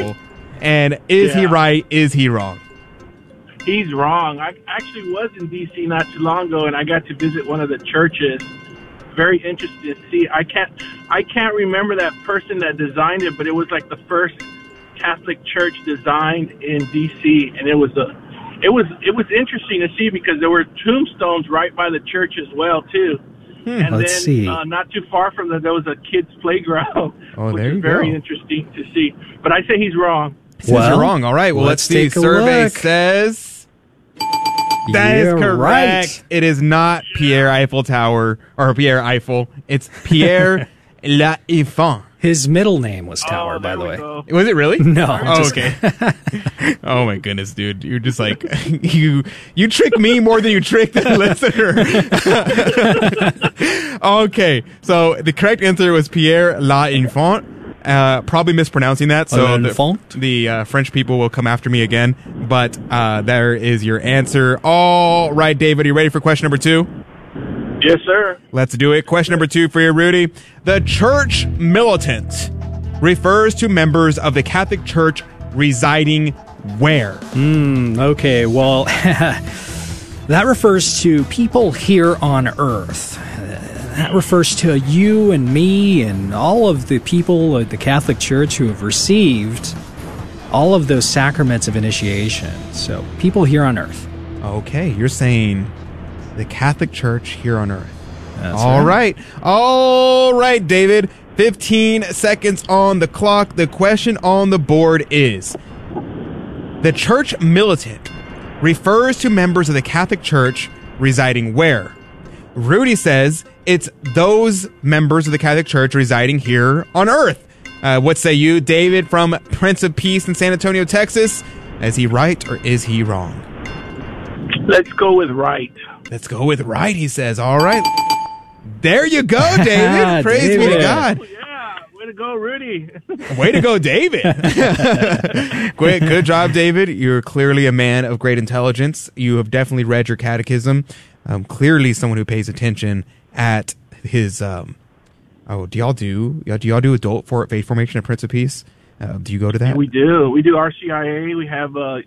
Eiffel. And is yeah. he right? Is he wrong? He's wrong. I actually was in D C not too long ago, and I got to visit one of the churches. Very interested to see. I can't, I can't remember that person that designed it, but it was like the first Catholic church designed in D C, and it was a, it was, it was interesting to see because there were tombstones right by the church as well too. And Let's then, see. Uh, not too far from that, there was a kids' playground, oh, which is very go. interesting to see. But I say he's wrong. He well, says you're wrong. All right. Well, let's, let's see. Survey look. says that you're is correct. Right. It is not Pierre Eiffel Tower or Pierre Eiffel. It's Pierre L'Eiffel. His middle name was Tower, oh, by the way. Go. Was it really? No. Oh, just... okay. Oh, my goodness, dude. You're just like, you you trick me more than you trick the listener. Okay. So the correct answer was Pierre L'Enfant. Uh, probably mispronouncing that. So the, the uh, French people will come after me again. But uh, there is your answer. All right, David, are you ready for question number two? Yes, sir. Let's do it. Question number two for you, Rudy. The church militant refers to members of the Catholic Church residing where? Hmm. Okay, well, that refers to people here on earth. That refers to you and me and all of the people at the Catholic Church who have received all of those sacraments of initiation. So, people here on earth. Okay, you're saying... the Catholic Church here on earth. That's All right. right. All right, David. fifteen seconds on the clock. The question on the board is, the church militant refers to members of the Catholic Church residing where? Rudy says it's those members of the Catholic Church residing here on earth. Uh, what say you, David, from Prince of Peace in San Antonio, Texas? Is he right or is he wrong? Let's go with right. Let's go with right, he says. All right. There you go, David. Praise David. be to God. Oh, yeah. Way to go, Rudy. Way to go, David. Good, good job, David. You're clearly a man of great intelligence. You have definitely read your catechism. Um, clearly someone who pays attention at his... Um, oh, do y'all do... Do y'all do adult for faith formation at Prince of Peace? Uh, do you go to that? We do. We do R C I A. We have. Uh,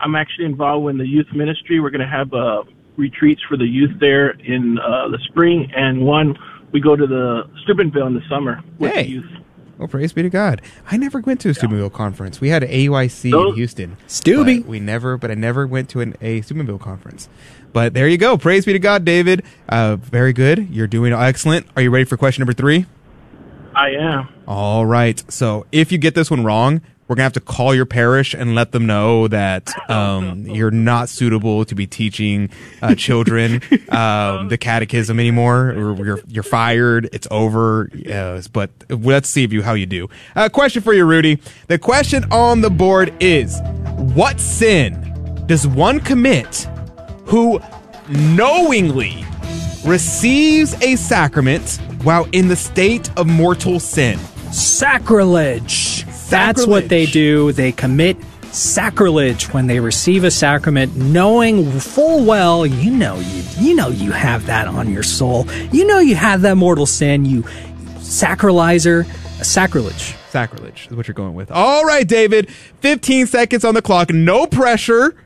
I'm actually involved in the youth ministry. We're going to have uh, retreats for the youth there in uh, the spring, and one we go to the Steubenville in the summer with hey. the youth. Well, praise be to God. I never went to a Steubenville yeah. conference. We had an A U I C so, in Houston. Steuby. We never, but I never went to an, a Steubenville conference. But there you go. Praise be to God, David. Uh, very good. You're doing excellent. Are you ready for question number three? I am. All right. So if you get this one wrong, we're going to have to call your parish and let them know that um, you're not suitable to be teaching uh, children um, the catechism anymore. Or you're, you're fired. It's over. Uh, but let's see if you how you do. Uh, question for you, Rudy. The question on the board is, what sin does one commit who knowingly receives a sacrament while in the state of mortal sin? Sacrilege. Sacrilege. That's what they do. They commit sacrilege when they receive a sacrament, knowing full well, you know, you, you know, you have that on your soul. You know, you have that mortal sin. You sacralizer. Sacrilege. Sacrilege is what you're going with. All right, David. fifteen seconds on the clock. No pressure.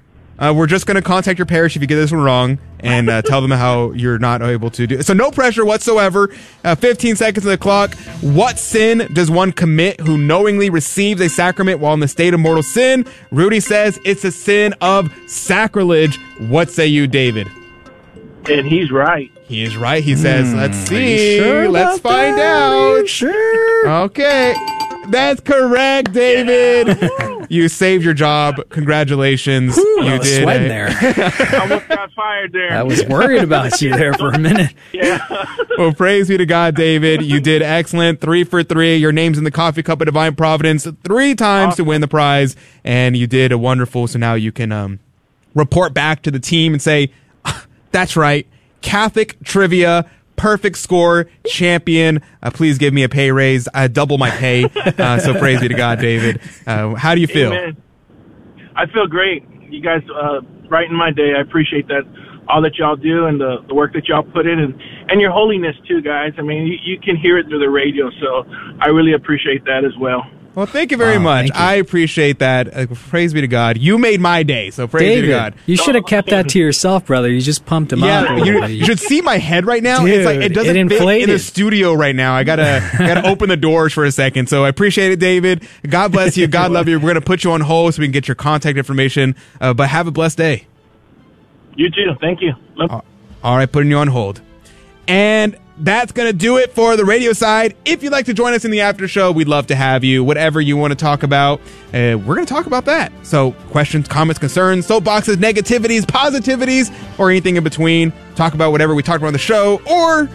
Uh, we're just going to contact your parish if you get this one wrong and uh, tell them how you're not able to do it. So no pressure whatsoever. Uh, fifteen seconds on the clock. What sin does one commit who knowingly receives a sacrament while in the state of mortal sin? Rudy says it's a sin of sacrilege. What say you, David? And he's right. He is right. He says, mm, let's see. Sure Let's find that? out. Sure. Okay. That's correct, David. Yeah. You saved your job. Congratulations. Whew, you I was did sweating it. there. I almost got fired there. I was worried about you there for a minute. Yeah. Well, praise be to God, David. You did excellent. Three for three. Your name's in the coffee cup of divine providence three times awesome. to win the prize. And you did a wonderful. So now you can um, report back to the team and say, that's right. Catholic trivia. Perfect score, champion. Uh, please give me a pay raise. I double my pay. Uh, so praise be to God, David. Uh, how do you feel? Amen. I feel great. You guys uh, brighten my day. I appreciate that, all that y'all do and the, the work that y'all put in and, and your holiness too, guys. I mean, you, you can hear it through the radio, so I really appreciate that as well. Well, thank you very wow, much. You. I appreciate that. Uh, praise be to God. You made my day, so praise David, be to God. You should have kept that to yourself, brother. You just pumped him yeah, up. You, you should see my head right now. Dude, it's like it doesn't it fit in the studio right now. I gotta gotta open the doors for a second. So I appreciate it, David. God bless you. God love you. We're gonna put you on hold so we can get your contact information. Uh, but have a blessed day. You too. Thank you. Love- All right, putting you on hold. And that's going to do it for the radio side. If you'd like to join us in the after show, we'd love to have you. Whatever you want to talk about, uh, we're going to talk about that. So questions, comments, concerns, soapboxes, negativities, positivities, or anything in between. Talk about whatever we talked about on the show, or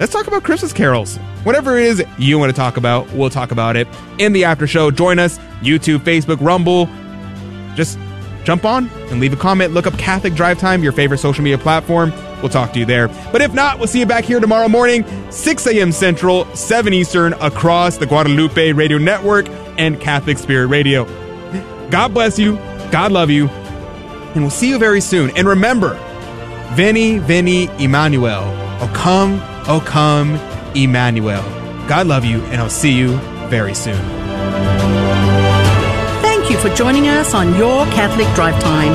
let's talk about Christmas carols. Whatever it is you want to talk about, we'll talk about it in the after show. Join us, YouTube, Facebook, Rumble. Just jump on and leave a comment. Look up Catholic Drive Time, your favorite social media platform. We'll talk to you there. But if not, we'll see you back here tomorrow morning, six a.m. Central, seven Eastern, across the Guadalupe Radio Network and Catholic Spirit Radio. God bless you. God love you. And we'll see you very soon. And remember, Veni, Veni, Emmanuel. O come, O come, Emmanuel. God love you, and I'll see you very soon. Thank you for joining us on your Catholic Drive Time,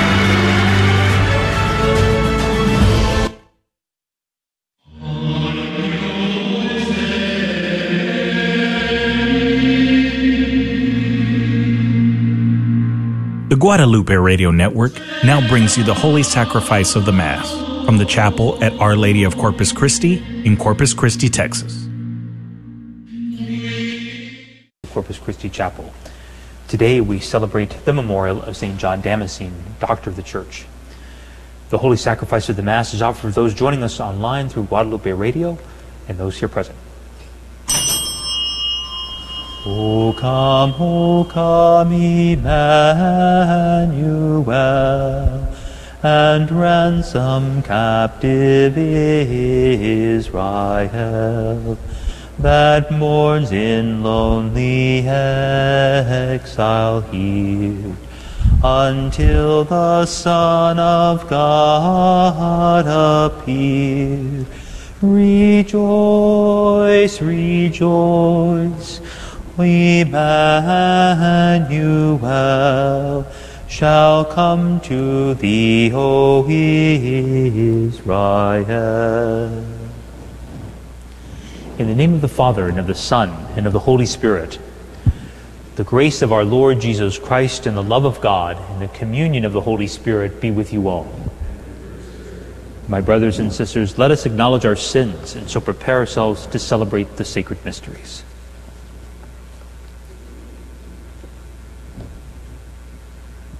The Guadalupe Radio Network now brings you the Holy Sacrifice of the Mass from the chapel at Our Lady of Corpus Christi in Corpus Christi, Texas. Corpus Christi Chapel. Today we celebrate the memorial of Saint John Damascene, Doctor of the Church. The Holy Sacrifice of the Mass is offered for those joining us online through Guadalupe Radio and those here present. O come, O come, Emmanuel, and ransom captive Israel, that mourns in lonely exile here, until the Son of God appear. Rejoice, rejoice, Emmanuel shall come to thee, O Israel. In the name of the Father, and of the Son, and of the Holy Spirit, the grace of our Lord Jesus Christ, and the love of God, and the communion of the Holy Spirit be with you all. My brothers and sisters, let us acknowledge our sins, and so prepare ourselves to celebrate the sacred mysteries.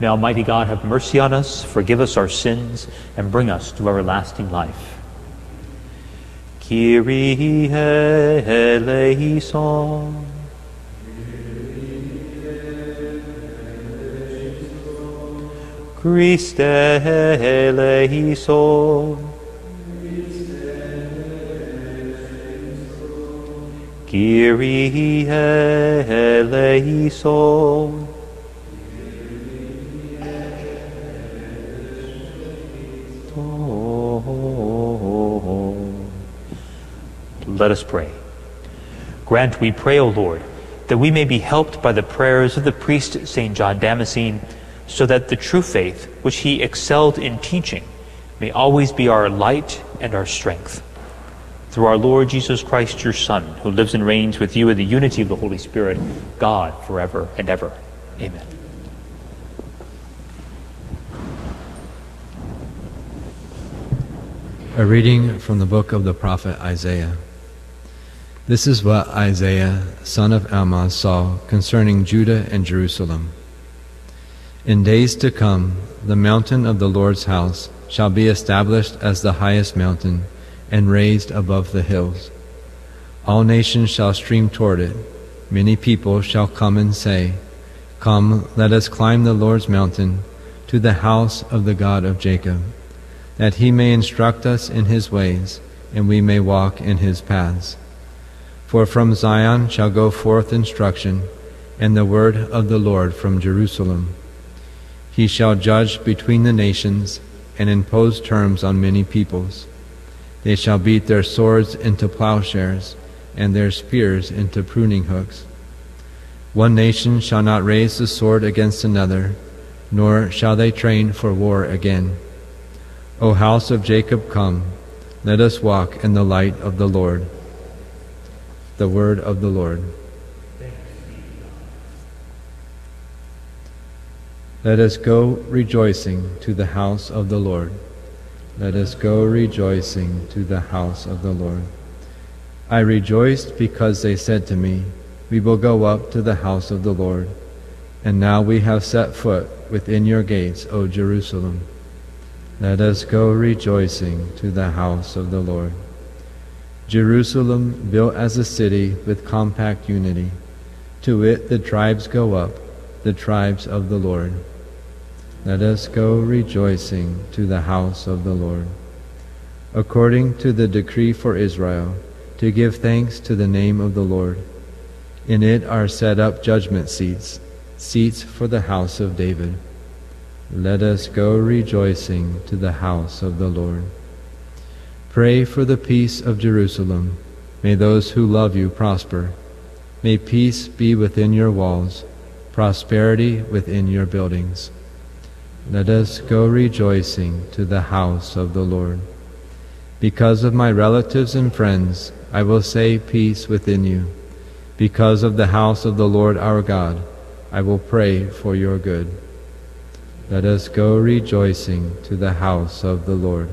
May Almighty God have mercy on us, forgive us our sins, and bring us to everlasting life. Kyrie eleison. Christe eleison. Kyrie eleison. Let us pray. Grant, we pray, O Lord, that we may be helped by the prayers of the priest Saint John Damascene, so that the true faith, which he excelled in teaching, may always be our light and our strength. Through our Lord Jesus Christ, your Son, who lives and reigns with you in the unity of the Holy Spirit, God, forever and ever. Amen. A reading from the book of the prophet Isaiah. This is what Isaiah, son of Amoz, saw concerning Judah and Jerusalem. In days to come, the mountain of the Lord's house shall be established as the highest mountain and raised above the hills. All nations shall stream toward it. Many people shall come and say, "Come, let us climb the Lord's mountain, to the house of the God of Jacob, that he may instruct us in his ways, and we may walk in his paths." For from Zion shall go forth instruction, and the word of the Lord from Jerusalem. He shall judge between the nations, and impose terms on many peoples. They shall beat their swords into plowshares, and their spears into pruning hooks. One nation shall not raise the sword against another, nor shall they train for war again. O house of Jacob, come, let us walk in the light of the Lord. The word of the Lord. Let us go rejoicing to the house of the Lord. Let us go rejoicing to the house of the Lord. I rejoiced because they said to me, "We will go up to the house of the Lord." And now we have set foot within your gates, O Jerusalem. Let us go rejoicing to the house of the Lord. Jerusalem, built as a city with compact unity, to it the tribes go up, the tribes of the Lord. Let us go rejoicing to the house of the Lord. According to the decree for Israel, to give thanks to the name of the Lord. In it are set up judgment seats, seats for the house of David. Let us go rejoicing to the house of the Lord. Pray for the peace of Jerusalem. May those who love you prosper. May peace be within your walls, prosperity within your buildings. Let us go rejoicing to the house of the Lord. Because of my relatives and friends, I will say peace within you. Because of the house of the Lord our God, I will pray for your good. Let us go rejoicing to the house of the Lord.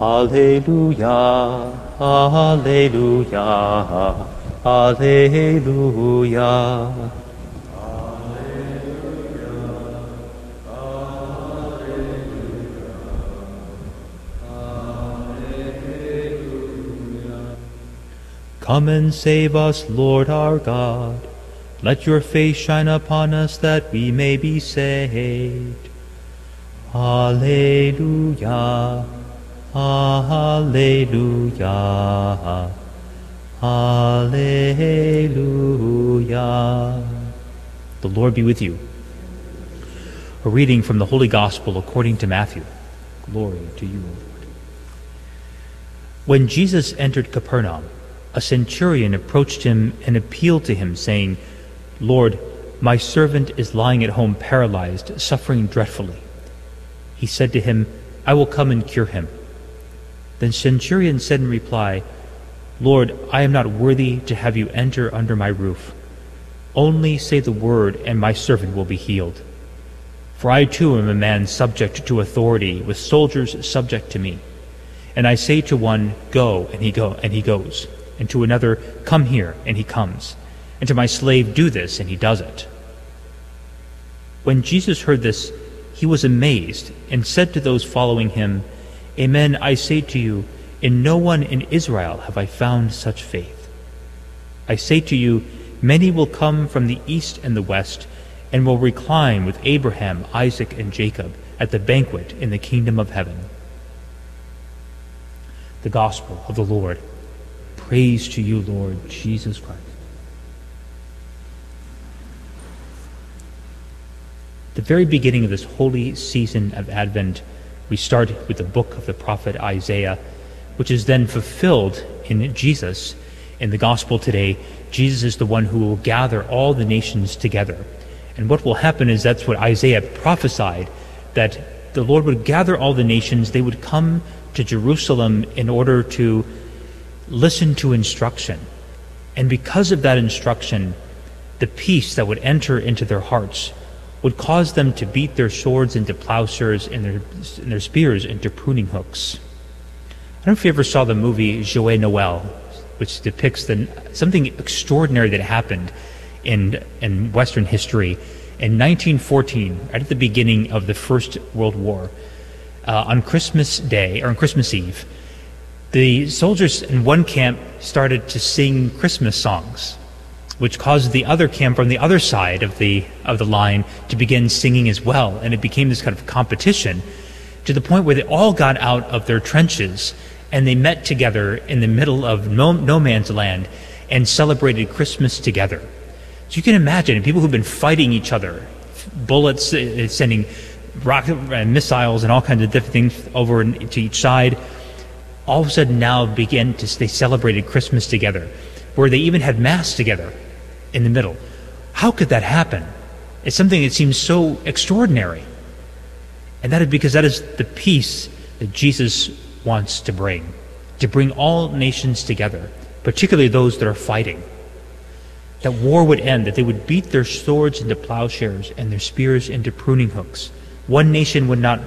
Alleluia, alleluia, alleluia. Come and save us, Lord our God. Let your face shine upon us that we may be saved. Alleluia, alleluia, alleluia. The Lord be with you. A reading from the Holy Gospel according to Matthew. Glory to you, O Lord. When Jesus entered Capernaum, a centurion approached him and appealed to him, saying, "Lord, my servant is lying at home paralyzed, suffering dreadfully." He said to him, "I will come and cure him." The centurion said in reply, "Lord, I am not worthy to have you enter under my roof. Only say the word, and my servant will be healed. For I too am a man subject to authority, with soldiers subject to me. And I say to one, 'Go,' and he go, and he goes. And to another, 'Come here,' and he comes. And to my slave, 'Do this,' and he does it." When Jesus heard this, he was amazed, and said to those following him, "Amen, I say to you, in no one in Israel have I found such faith. I say to you, many will come from the east and the west, and will recline with Abraham, Isaac, and Jacob at the banquet in the kingdom of heaven." The Gospel of the Lord. Praise to you, Lord Jesus Christ. At the very beginning of this holy season of Advent, we start with the book of the prophet Isaiah, which is then fulfilled in Jesus. In the gospel today, Jesus is the one who will gather all the nations together. And what will happen is that's what Isaiah prophesied, that the Lord would gather all the nations, they would come to Jerusalem in order to listen to instruction. And because of that instruction, the peace that would enter into their hearts would cause them to beat their swords into plowshares and their, and their spears into pruning hooks. I don't know if you ever saw the movie Joyeux Noël, which depicts the, something extraordinary that happened in, in Western history. In nineteen fourteen, right at the beginning of the First World War, uh, on Christmas Day, or on Christmas Eve, the soldiers in one camp started to sing Christmas songs, which caused the other camp on the other side of the of the line to begin singing as well, and it became this kind of competition to the point where they all got out of their trenches and they met together in the middle of no, no man's land and celebrated Christmas together. So you can imagine people who've been fighting each other, bullets, uh, sending rocket uh, missiles and all kinds of different things over to each side, all of a sudden now began to, they celebrated Christmas together, where they even had Mass together in the middle. How could that happen? It's something that seems so extraordinary. And that is because that is the peace that Jesus wants to bring, to bring all nations together, particularly those that are fighting. That war would end, that they would beat their swords into plowshares and their spears into pruning hooks. One nation would not,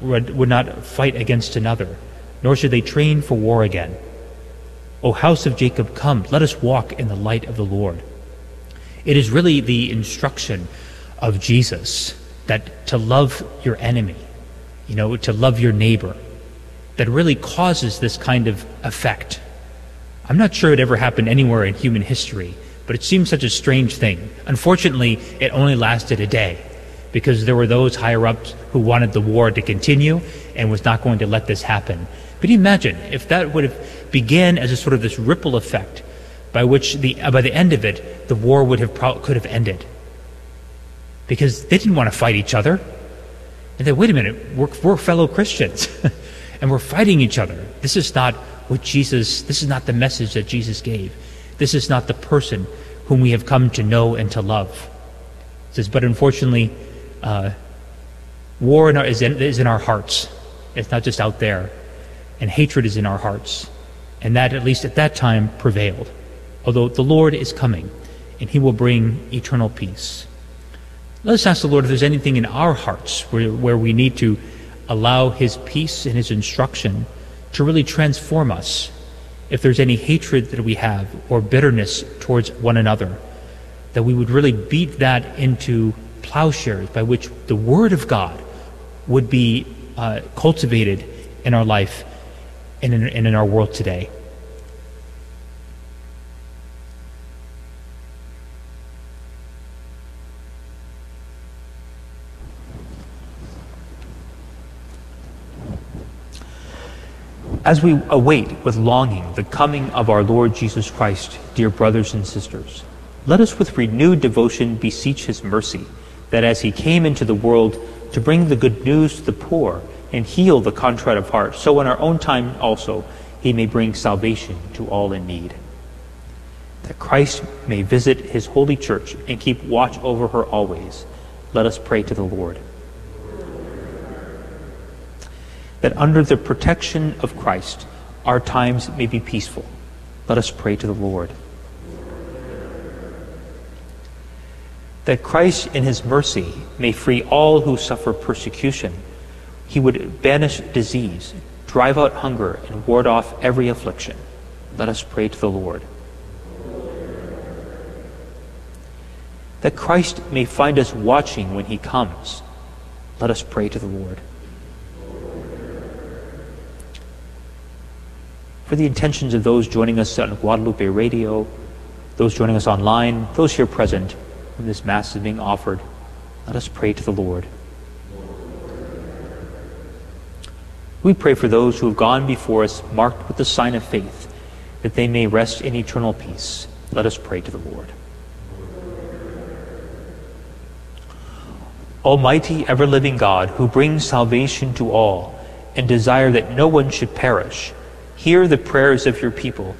would not fight against another, nor should they train for war again. O house of Jacob, come, let us walk in the light of the Lord. It is really the instruction of Jesus that to love your enemy, you know, to love your neighbor, that really causes this kind of effect. I'm not sure it ever happened anywhere in human history, but it seems such a strange thing. Unfortunately, it only lasted a day, because there were those higher-ups who wanted the war to continue and was not going to let this happen. But imagine if that would have began as a sort of this ripple effect by which the by the end of it, the war would have pro- could have ended. Because they didn't want to fight each other. And they, wait a minute, we're, we're fellow Christians, and we're fighting each other. This is not what Jesus, this is not the message that Jesus gave. This is not the person whom we have come to know and to love. It says, but unfortunately, Uh, war in our, is, in, is in our hearts. It's not just out there. And hatred is in our hearts. And that, at least at that time, prevailed. although the Lord is coming, and he will bring eternal peace. Let us ask the Lord if there's anything in our hearts where, where we need to allow his peace and his instruction to really transform us, if there's any hatred that we have or bitterness towards one another, that we would really beat that into plowshares by which the Word of God would be uh, cultivated in our life and in, and in our world today. As we await with longing the coming of our Lord Jesus Christ, dear brothers and sisters, let us with renewed devotion beseech his mercy, that as he came into the world to bring the good news to the poor and heal the contrite of heart, so in our own time also he may bring salvation to all in need. That Christ may visit his holy church and keep watch over her always, let us pray to the Lord. That under the protection of Christ, our times may be peaceful. Let us pray to the Lord. That Christ in his mercy may free all who suffer persecution. He would banish disease, drive out hunger, and ward off every affliction. Let us pray to the Lord. That Christ may find us watching when he comes. Let us pray to the Lord. For the intentions of those joining us on Guadalupe Radio, those joining us online, those here present when this Mass is being offered, let us pray to the Lord. We pray for those who have gone before us marked with the sign of faith, that they may rest in eternal peace. Let us pray to the Lord. Almighty, ever-living God, who brings salvation to all and desire that no one should perish, hear the prayers of your people,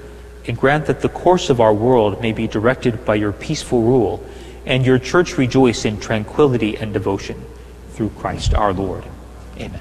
and grant that the course of our world may be directed by your peaceful rule, and your church rejoice in tranquility and devotion. Through Christ our Lord. Amen.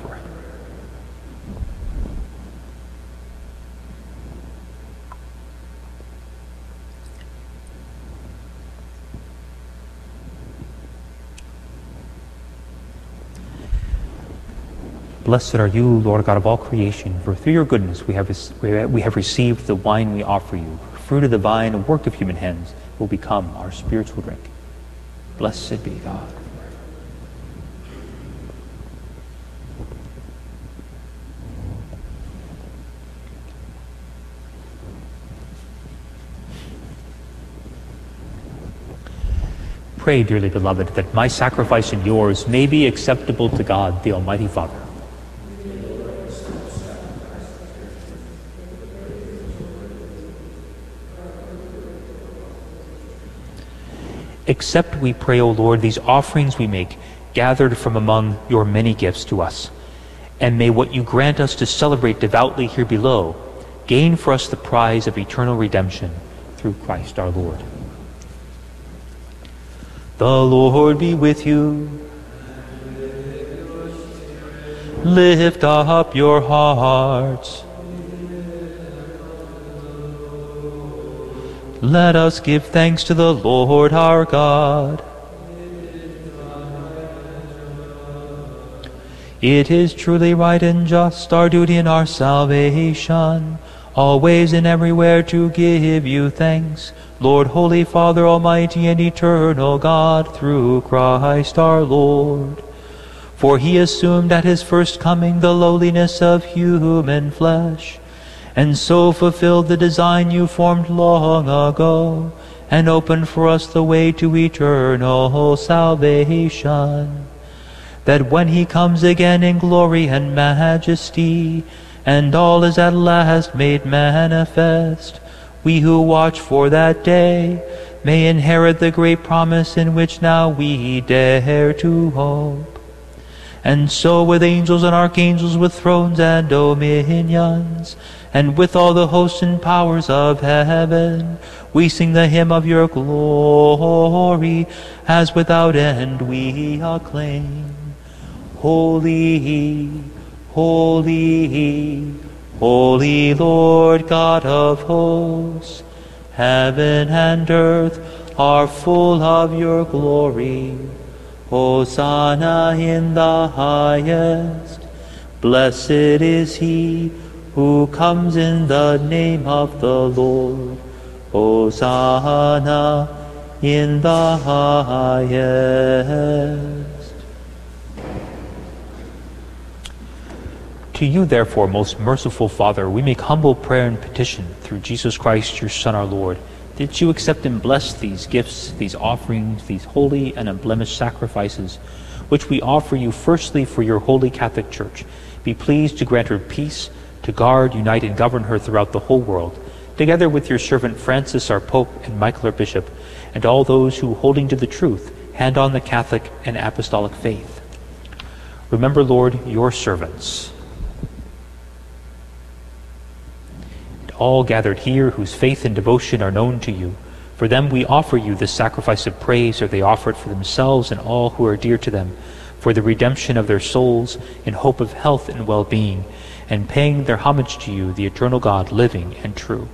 forever. Blessed are you, Lord God of all creation, for through your goodness we have, we have received the wine we offer you. Fruit of the vine and work of human hands will become our spiritual drink. Blessed be God. Pray, dearly beloved, that my sacrifice and yours may be acceptable to God, the Almighty Father. Accept, we pray, O Lord, these offerings we make, gathered from among your many gifts to us. And may what you grant us to celebrate devoutly here below gain for us the prize of eternal redemption through Christ our Lord. The Lord be with you. Lift up your hearts. Let us give thanks to the Lord our God. It is truly right and just, our duty and our salvation, always and everywhere to give you thanks, Lord, Holy Father, Almighty and Eternal God, through Christ our Lord. For he assumed at his first coming the lowliness of human flesh, and so fulfilled the design you formed long ago, and opened for us the way to eternal salvation, that when he comes again in glory and majesty, and all is at last made manifest. We who watch for that day may inherit the great promise in which now we dare to hope. And so with angels and archangels, with thrones and dominions, and with all the hosts and powers of heaven, we sing the hymn of your glory, as without end we acclaim. Holy, holy, holy Lord God of hosts, heaven and earth are full of your glory. Hosanna in the highest. Blessed is he who comes in the name of the Lord. Hosanna in the highest. To you, therefore, most merciful Father, we make humble prayer and petition through Jesus Christ, your Son, our Lord, that you accept and bless these gifts, these offerings, these holy and unblemished sacrifices, which we offer you firstly for your holy Catholic Church. Be pleased to grant her peace, to guard, unite, and govern her throughout the whole world, together with your servant Francis, our Pope, and Michael, our Bishop, and all those who, holding to the truth, hand on the Catholic and Apostolic faith. Remember, Lord, your servants, all gathered here whose faith and devotion are known to you. For them we offer you this sacrifice of praise, or they offer it for themselves and all who are dear to them, for the redemption of their souls, in hope of health and well-being, and paying their homage to you, the eternal God, living and true.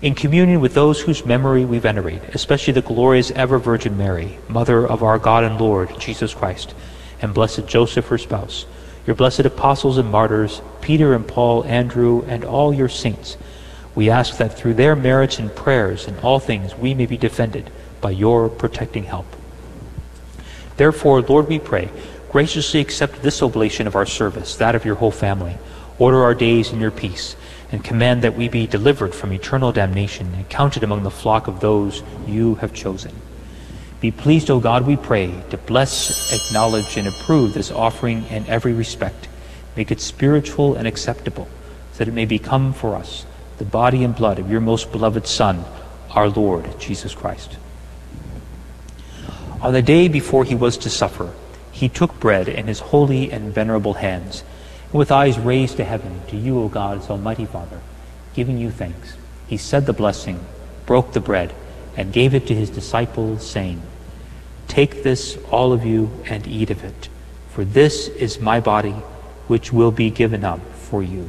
In communion with those whose memory we venerate, especially the glorious ever Virgin Mary, Mother of our God and Lord, Jesus Christ, and blessed Joseph, her spouse, your blessed apostles and martyrs, Peter and Paul, Andrew, and all your saints, we ask that through their merits and prayers in all things we may be defended by your protecting help. Therefore, Lord, we pray, graciously accept this oblation of our service, that of your whole family. Order our days in your peace, and command that we be delivered from eternal damnation and counted among the flock of those you have chosen. Be pleased, O God, we pray, to bless, acknowledge, and approve this offering in every respect. Make it spiritual and acceptable, so that it may become for us the body and blood of your most beloved Son, our Lord Jesus Christ. On the day before he was to suffer, he took bread in his holy and venerable hands, and with eyes raised to heaven, to you, O God, his almighty Father, giving you thanks, he said the blessing, broke the bread, and gave it to his disciples, saying, "Take this, all of you, and eat of it, for this is my body, which will be given up for you."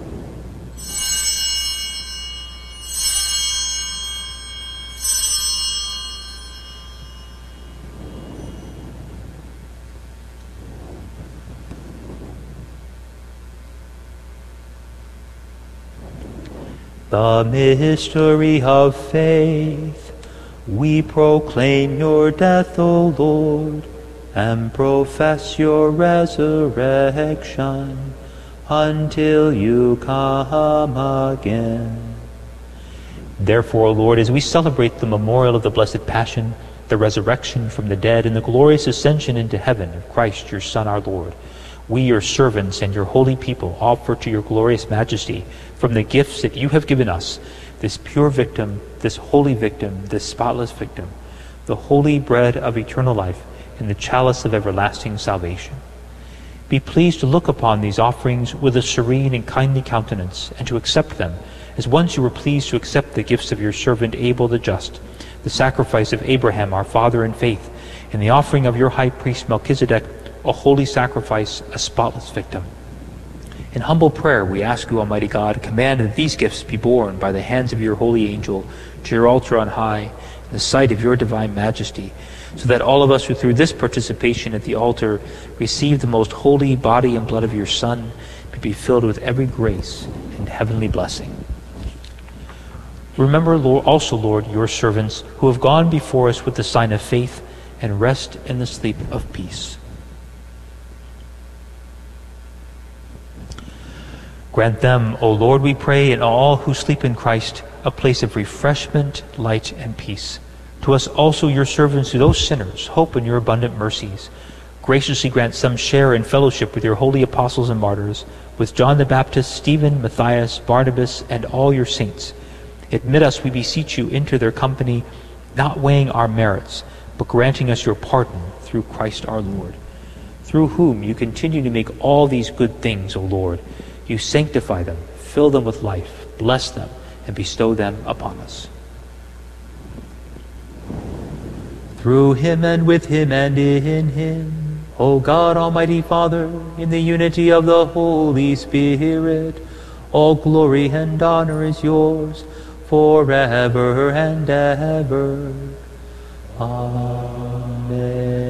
The mystery of faith. We proclaim your death, O Lord, and profess your resurrection until you come again. Therefore, Lord, as we celebrate the memorial of the Blessed Passion, the resurrection from the dead, and the glorious ascension into heaven of Christ, your Son, our Lord, we, your servants and your holy people, offer to your glorious majesty, from the gifts that you have given us, this pure victim, this holy victim, this spotless victim, the holy bread of eternal life, and the chalice of everlasting salvation. Be pleased to look upon these offerings with a serene and kindly countenance, and to accept them, as once you were pleased to accept the gifts of your servant Abel the just, the sacrifice of Abraham, our father in faith, and the offering of your high priest Melchizedek, a holy sacrifice, a spotless victim. In humble prayer we ask you, Almighty God, command that these gifts be borne by the hands of your holy angel to your altar on high, in the sight of your divine majesty, so that all of us who through this participation at the altar receive the most holy body and blood of your Son may be filled with every grace and heavenly blessing. Remember also, Lord, your servants who have gone before us with the sign of faith, and rest in the sleep of peace. Grant them, O Lord, we pray, and all who sleep in Christ, a place of refreshment, light, and peace. To us also, your servants, those sinners, hope in your abundant mercies. Graciously grant some share in fellowship with your holy apostles and martyrs, with John the Baptist, Stephen, Matthias, Barnabas, and all your saints. Admit us, we beseech you, into their company, not weighing our merits, but granting us your pardon through Christ our Lord, through whom you continue to make all these good things, O Lord. You sanctify them, fill them with life, bless them, and bestow them upon us. Through him and with him and in him, O God, Almighty Father, in the unity of the Holy Spirit, all glory and honor is yours, forever and ever. Amen.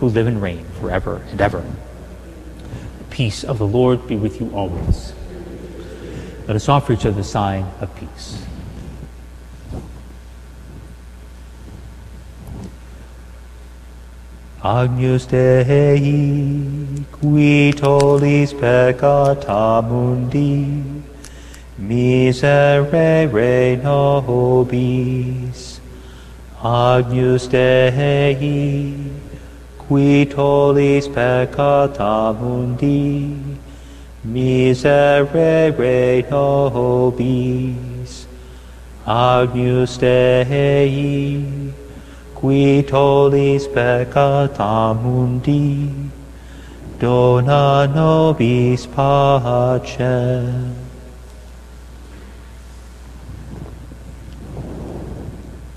who live and reign forever and ever. Peace of the Lord be with you always. Let us offer each other the sign of peace. Agnus Dei, qui tollis peccata mundi, miserere nobis. Agnus Dei, qui tollis peccata mundi, miserere nobis. Agnus Dei, qui tollis peccata mundi, dona nobis pacem.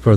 For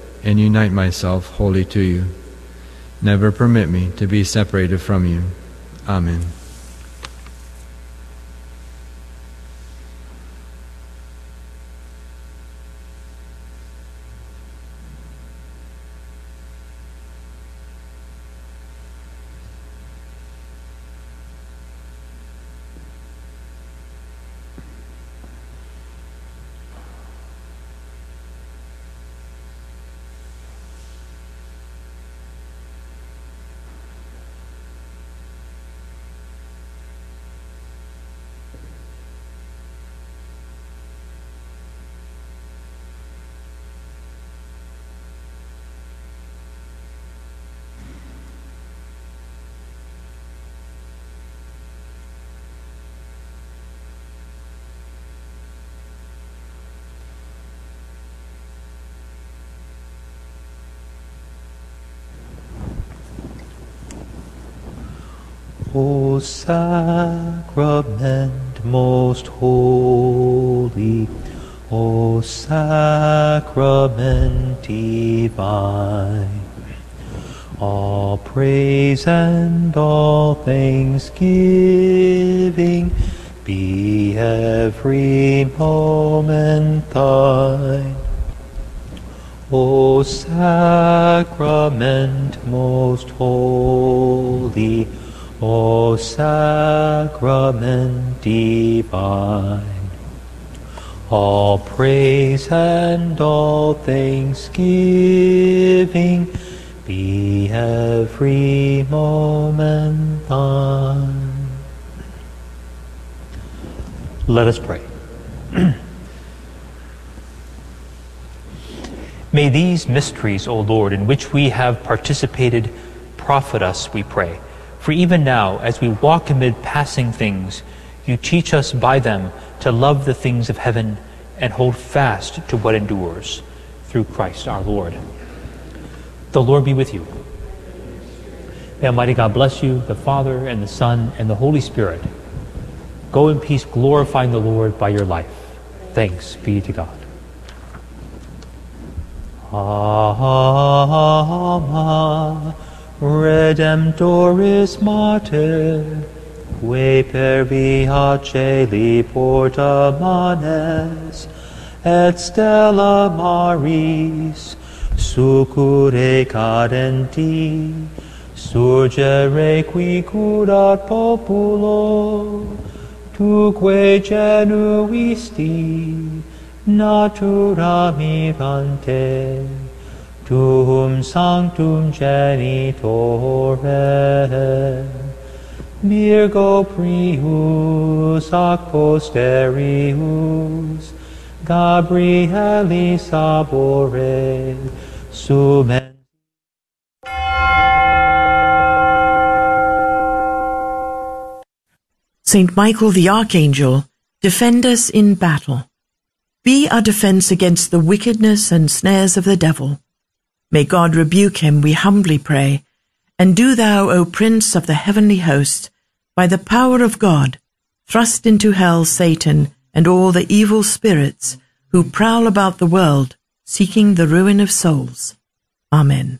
and unite myself wholly to you. Never permit me to be separated from you. Amen. O sacrament most holy, O sacrament divine, all praise and all thanksgiving be every moment thine. O sacrament most holy, O sacrament divine, all praise and all thanksgiving be every moment thine. Let us pray. May these mysteries, O Lord, in which we have participated, profit us, we pray. For even now, as we walk amid passing things, you teach us by them to love the things of heaven and hold fast to what endures. Through Christ our Lord. The Lord be with you. May Almighty God bless you, the Father, and the Son, and the Holy Spirit. Go in peace, glorifying the Lord by your life. Thanks be to God. Alma Redemptoris Mater, Vapervi Aceli Porta Manes, et Stella Maris, Succure Cadenti, Surgere qui curat populo, tuque genuisti, natura mirante, tuum sanctum genitore, Virgo prius ac posterius, Gabrielis abore, sumen. Saint Michael the Archangel, defend us in battle. Be our defense against the wickedness and snares of the devil. May God rebuke him, we humbly pray. And do thou, O Prince of the heavenly host, by the power of God, thrust into hell Satan and all the evil spirits who prowl about the world, seeking the ruin of souls. Amen.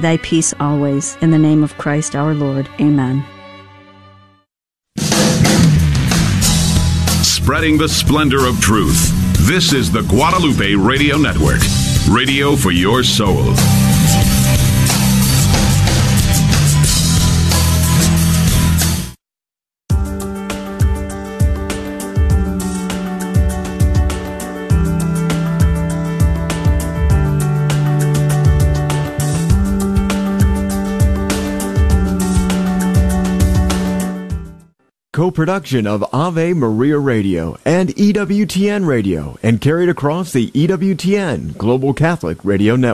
Thy peace always. In the name of Christ our Lord. Amen. Spreading the splendor of truth. This is the Guadalupe Radio Network. Radio for your soul. Co-production of Ave Maria Radio and E W T N Radio and carried across the E W T N Global Catholic Radio Network.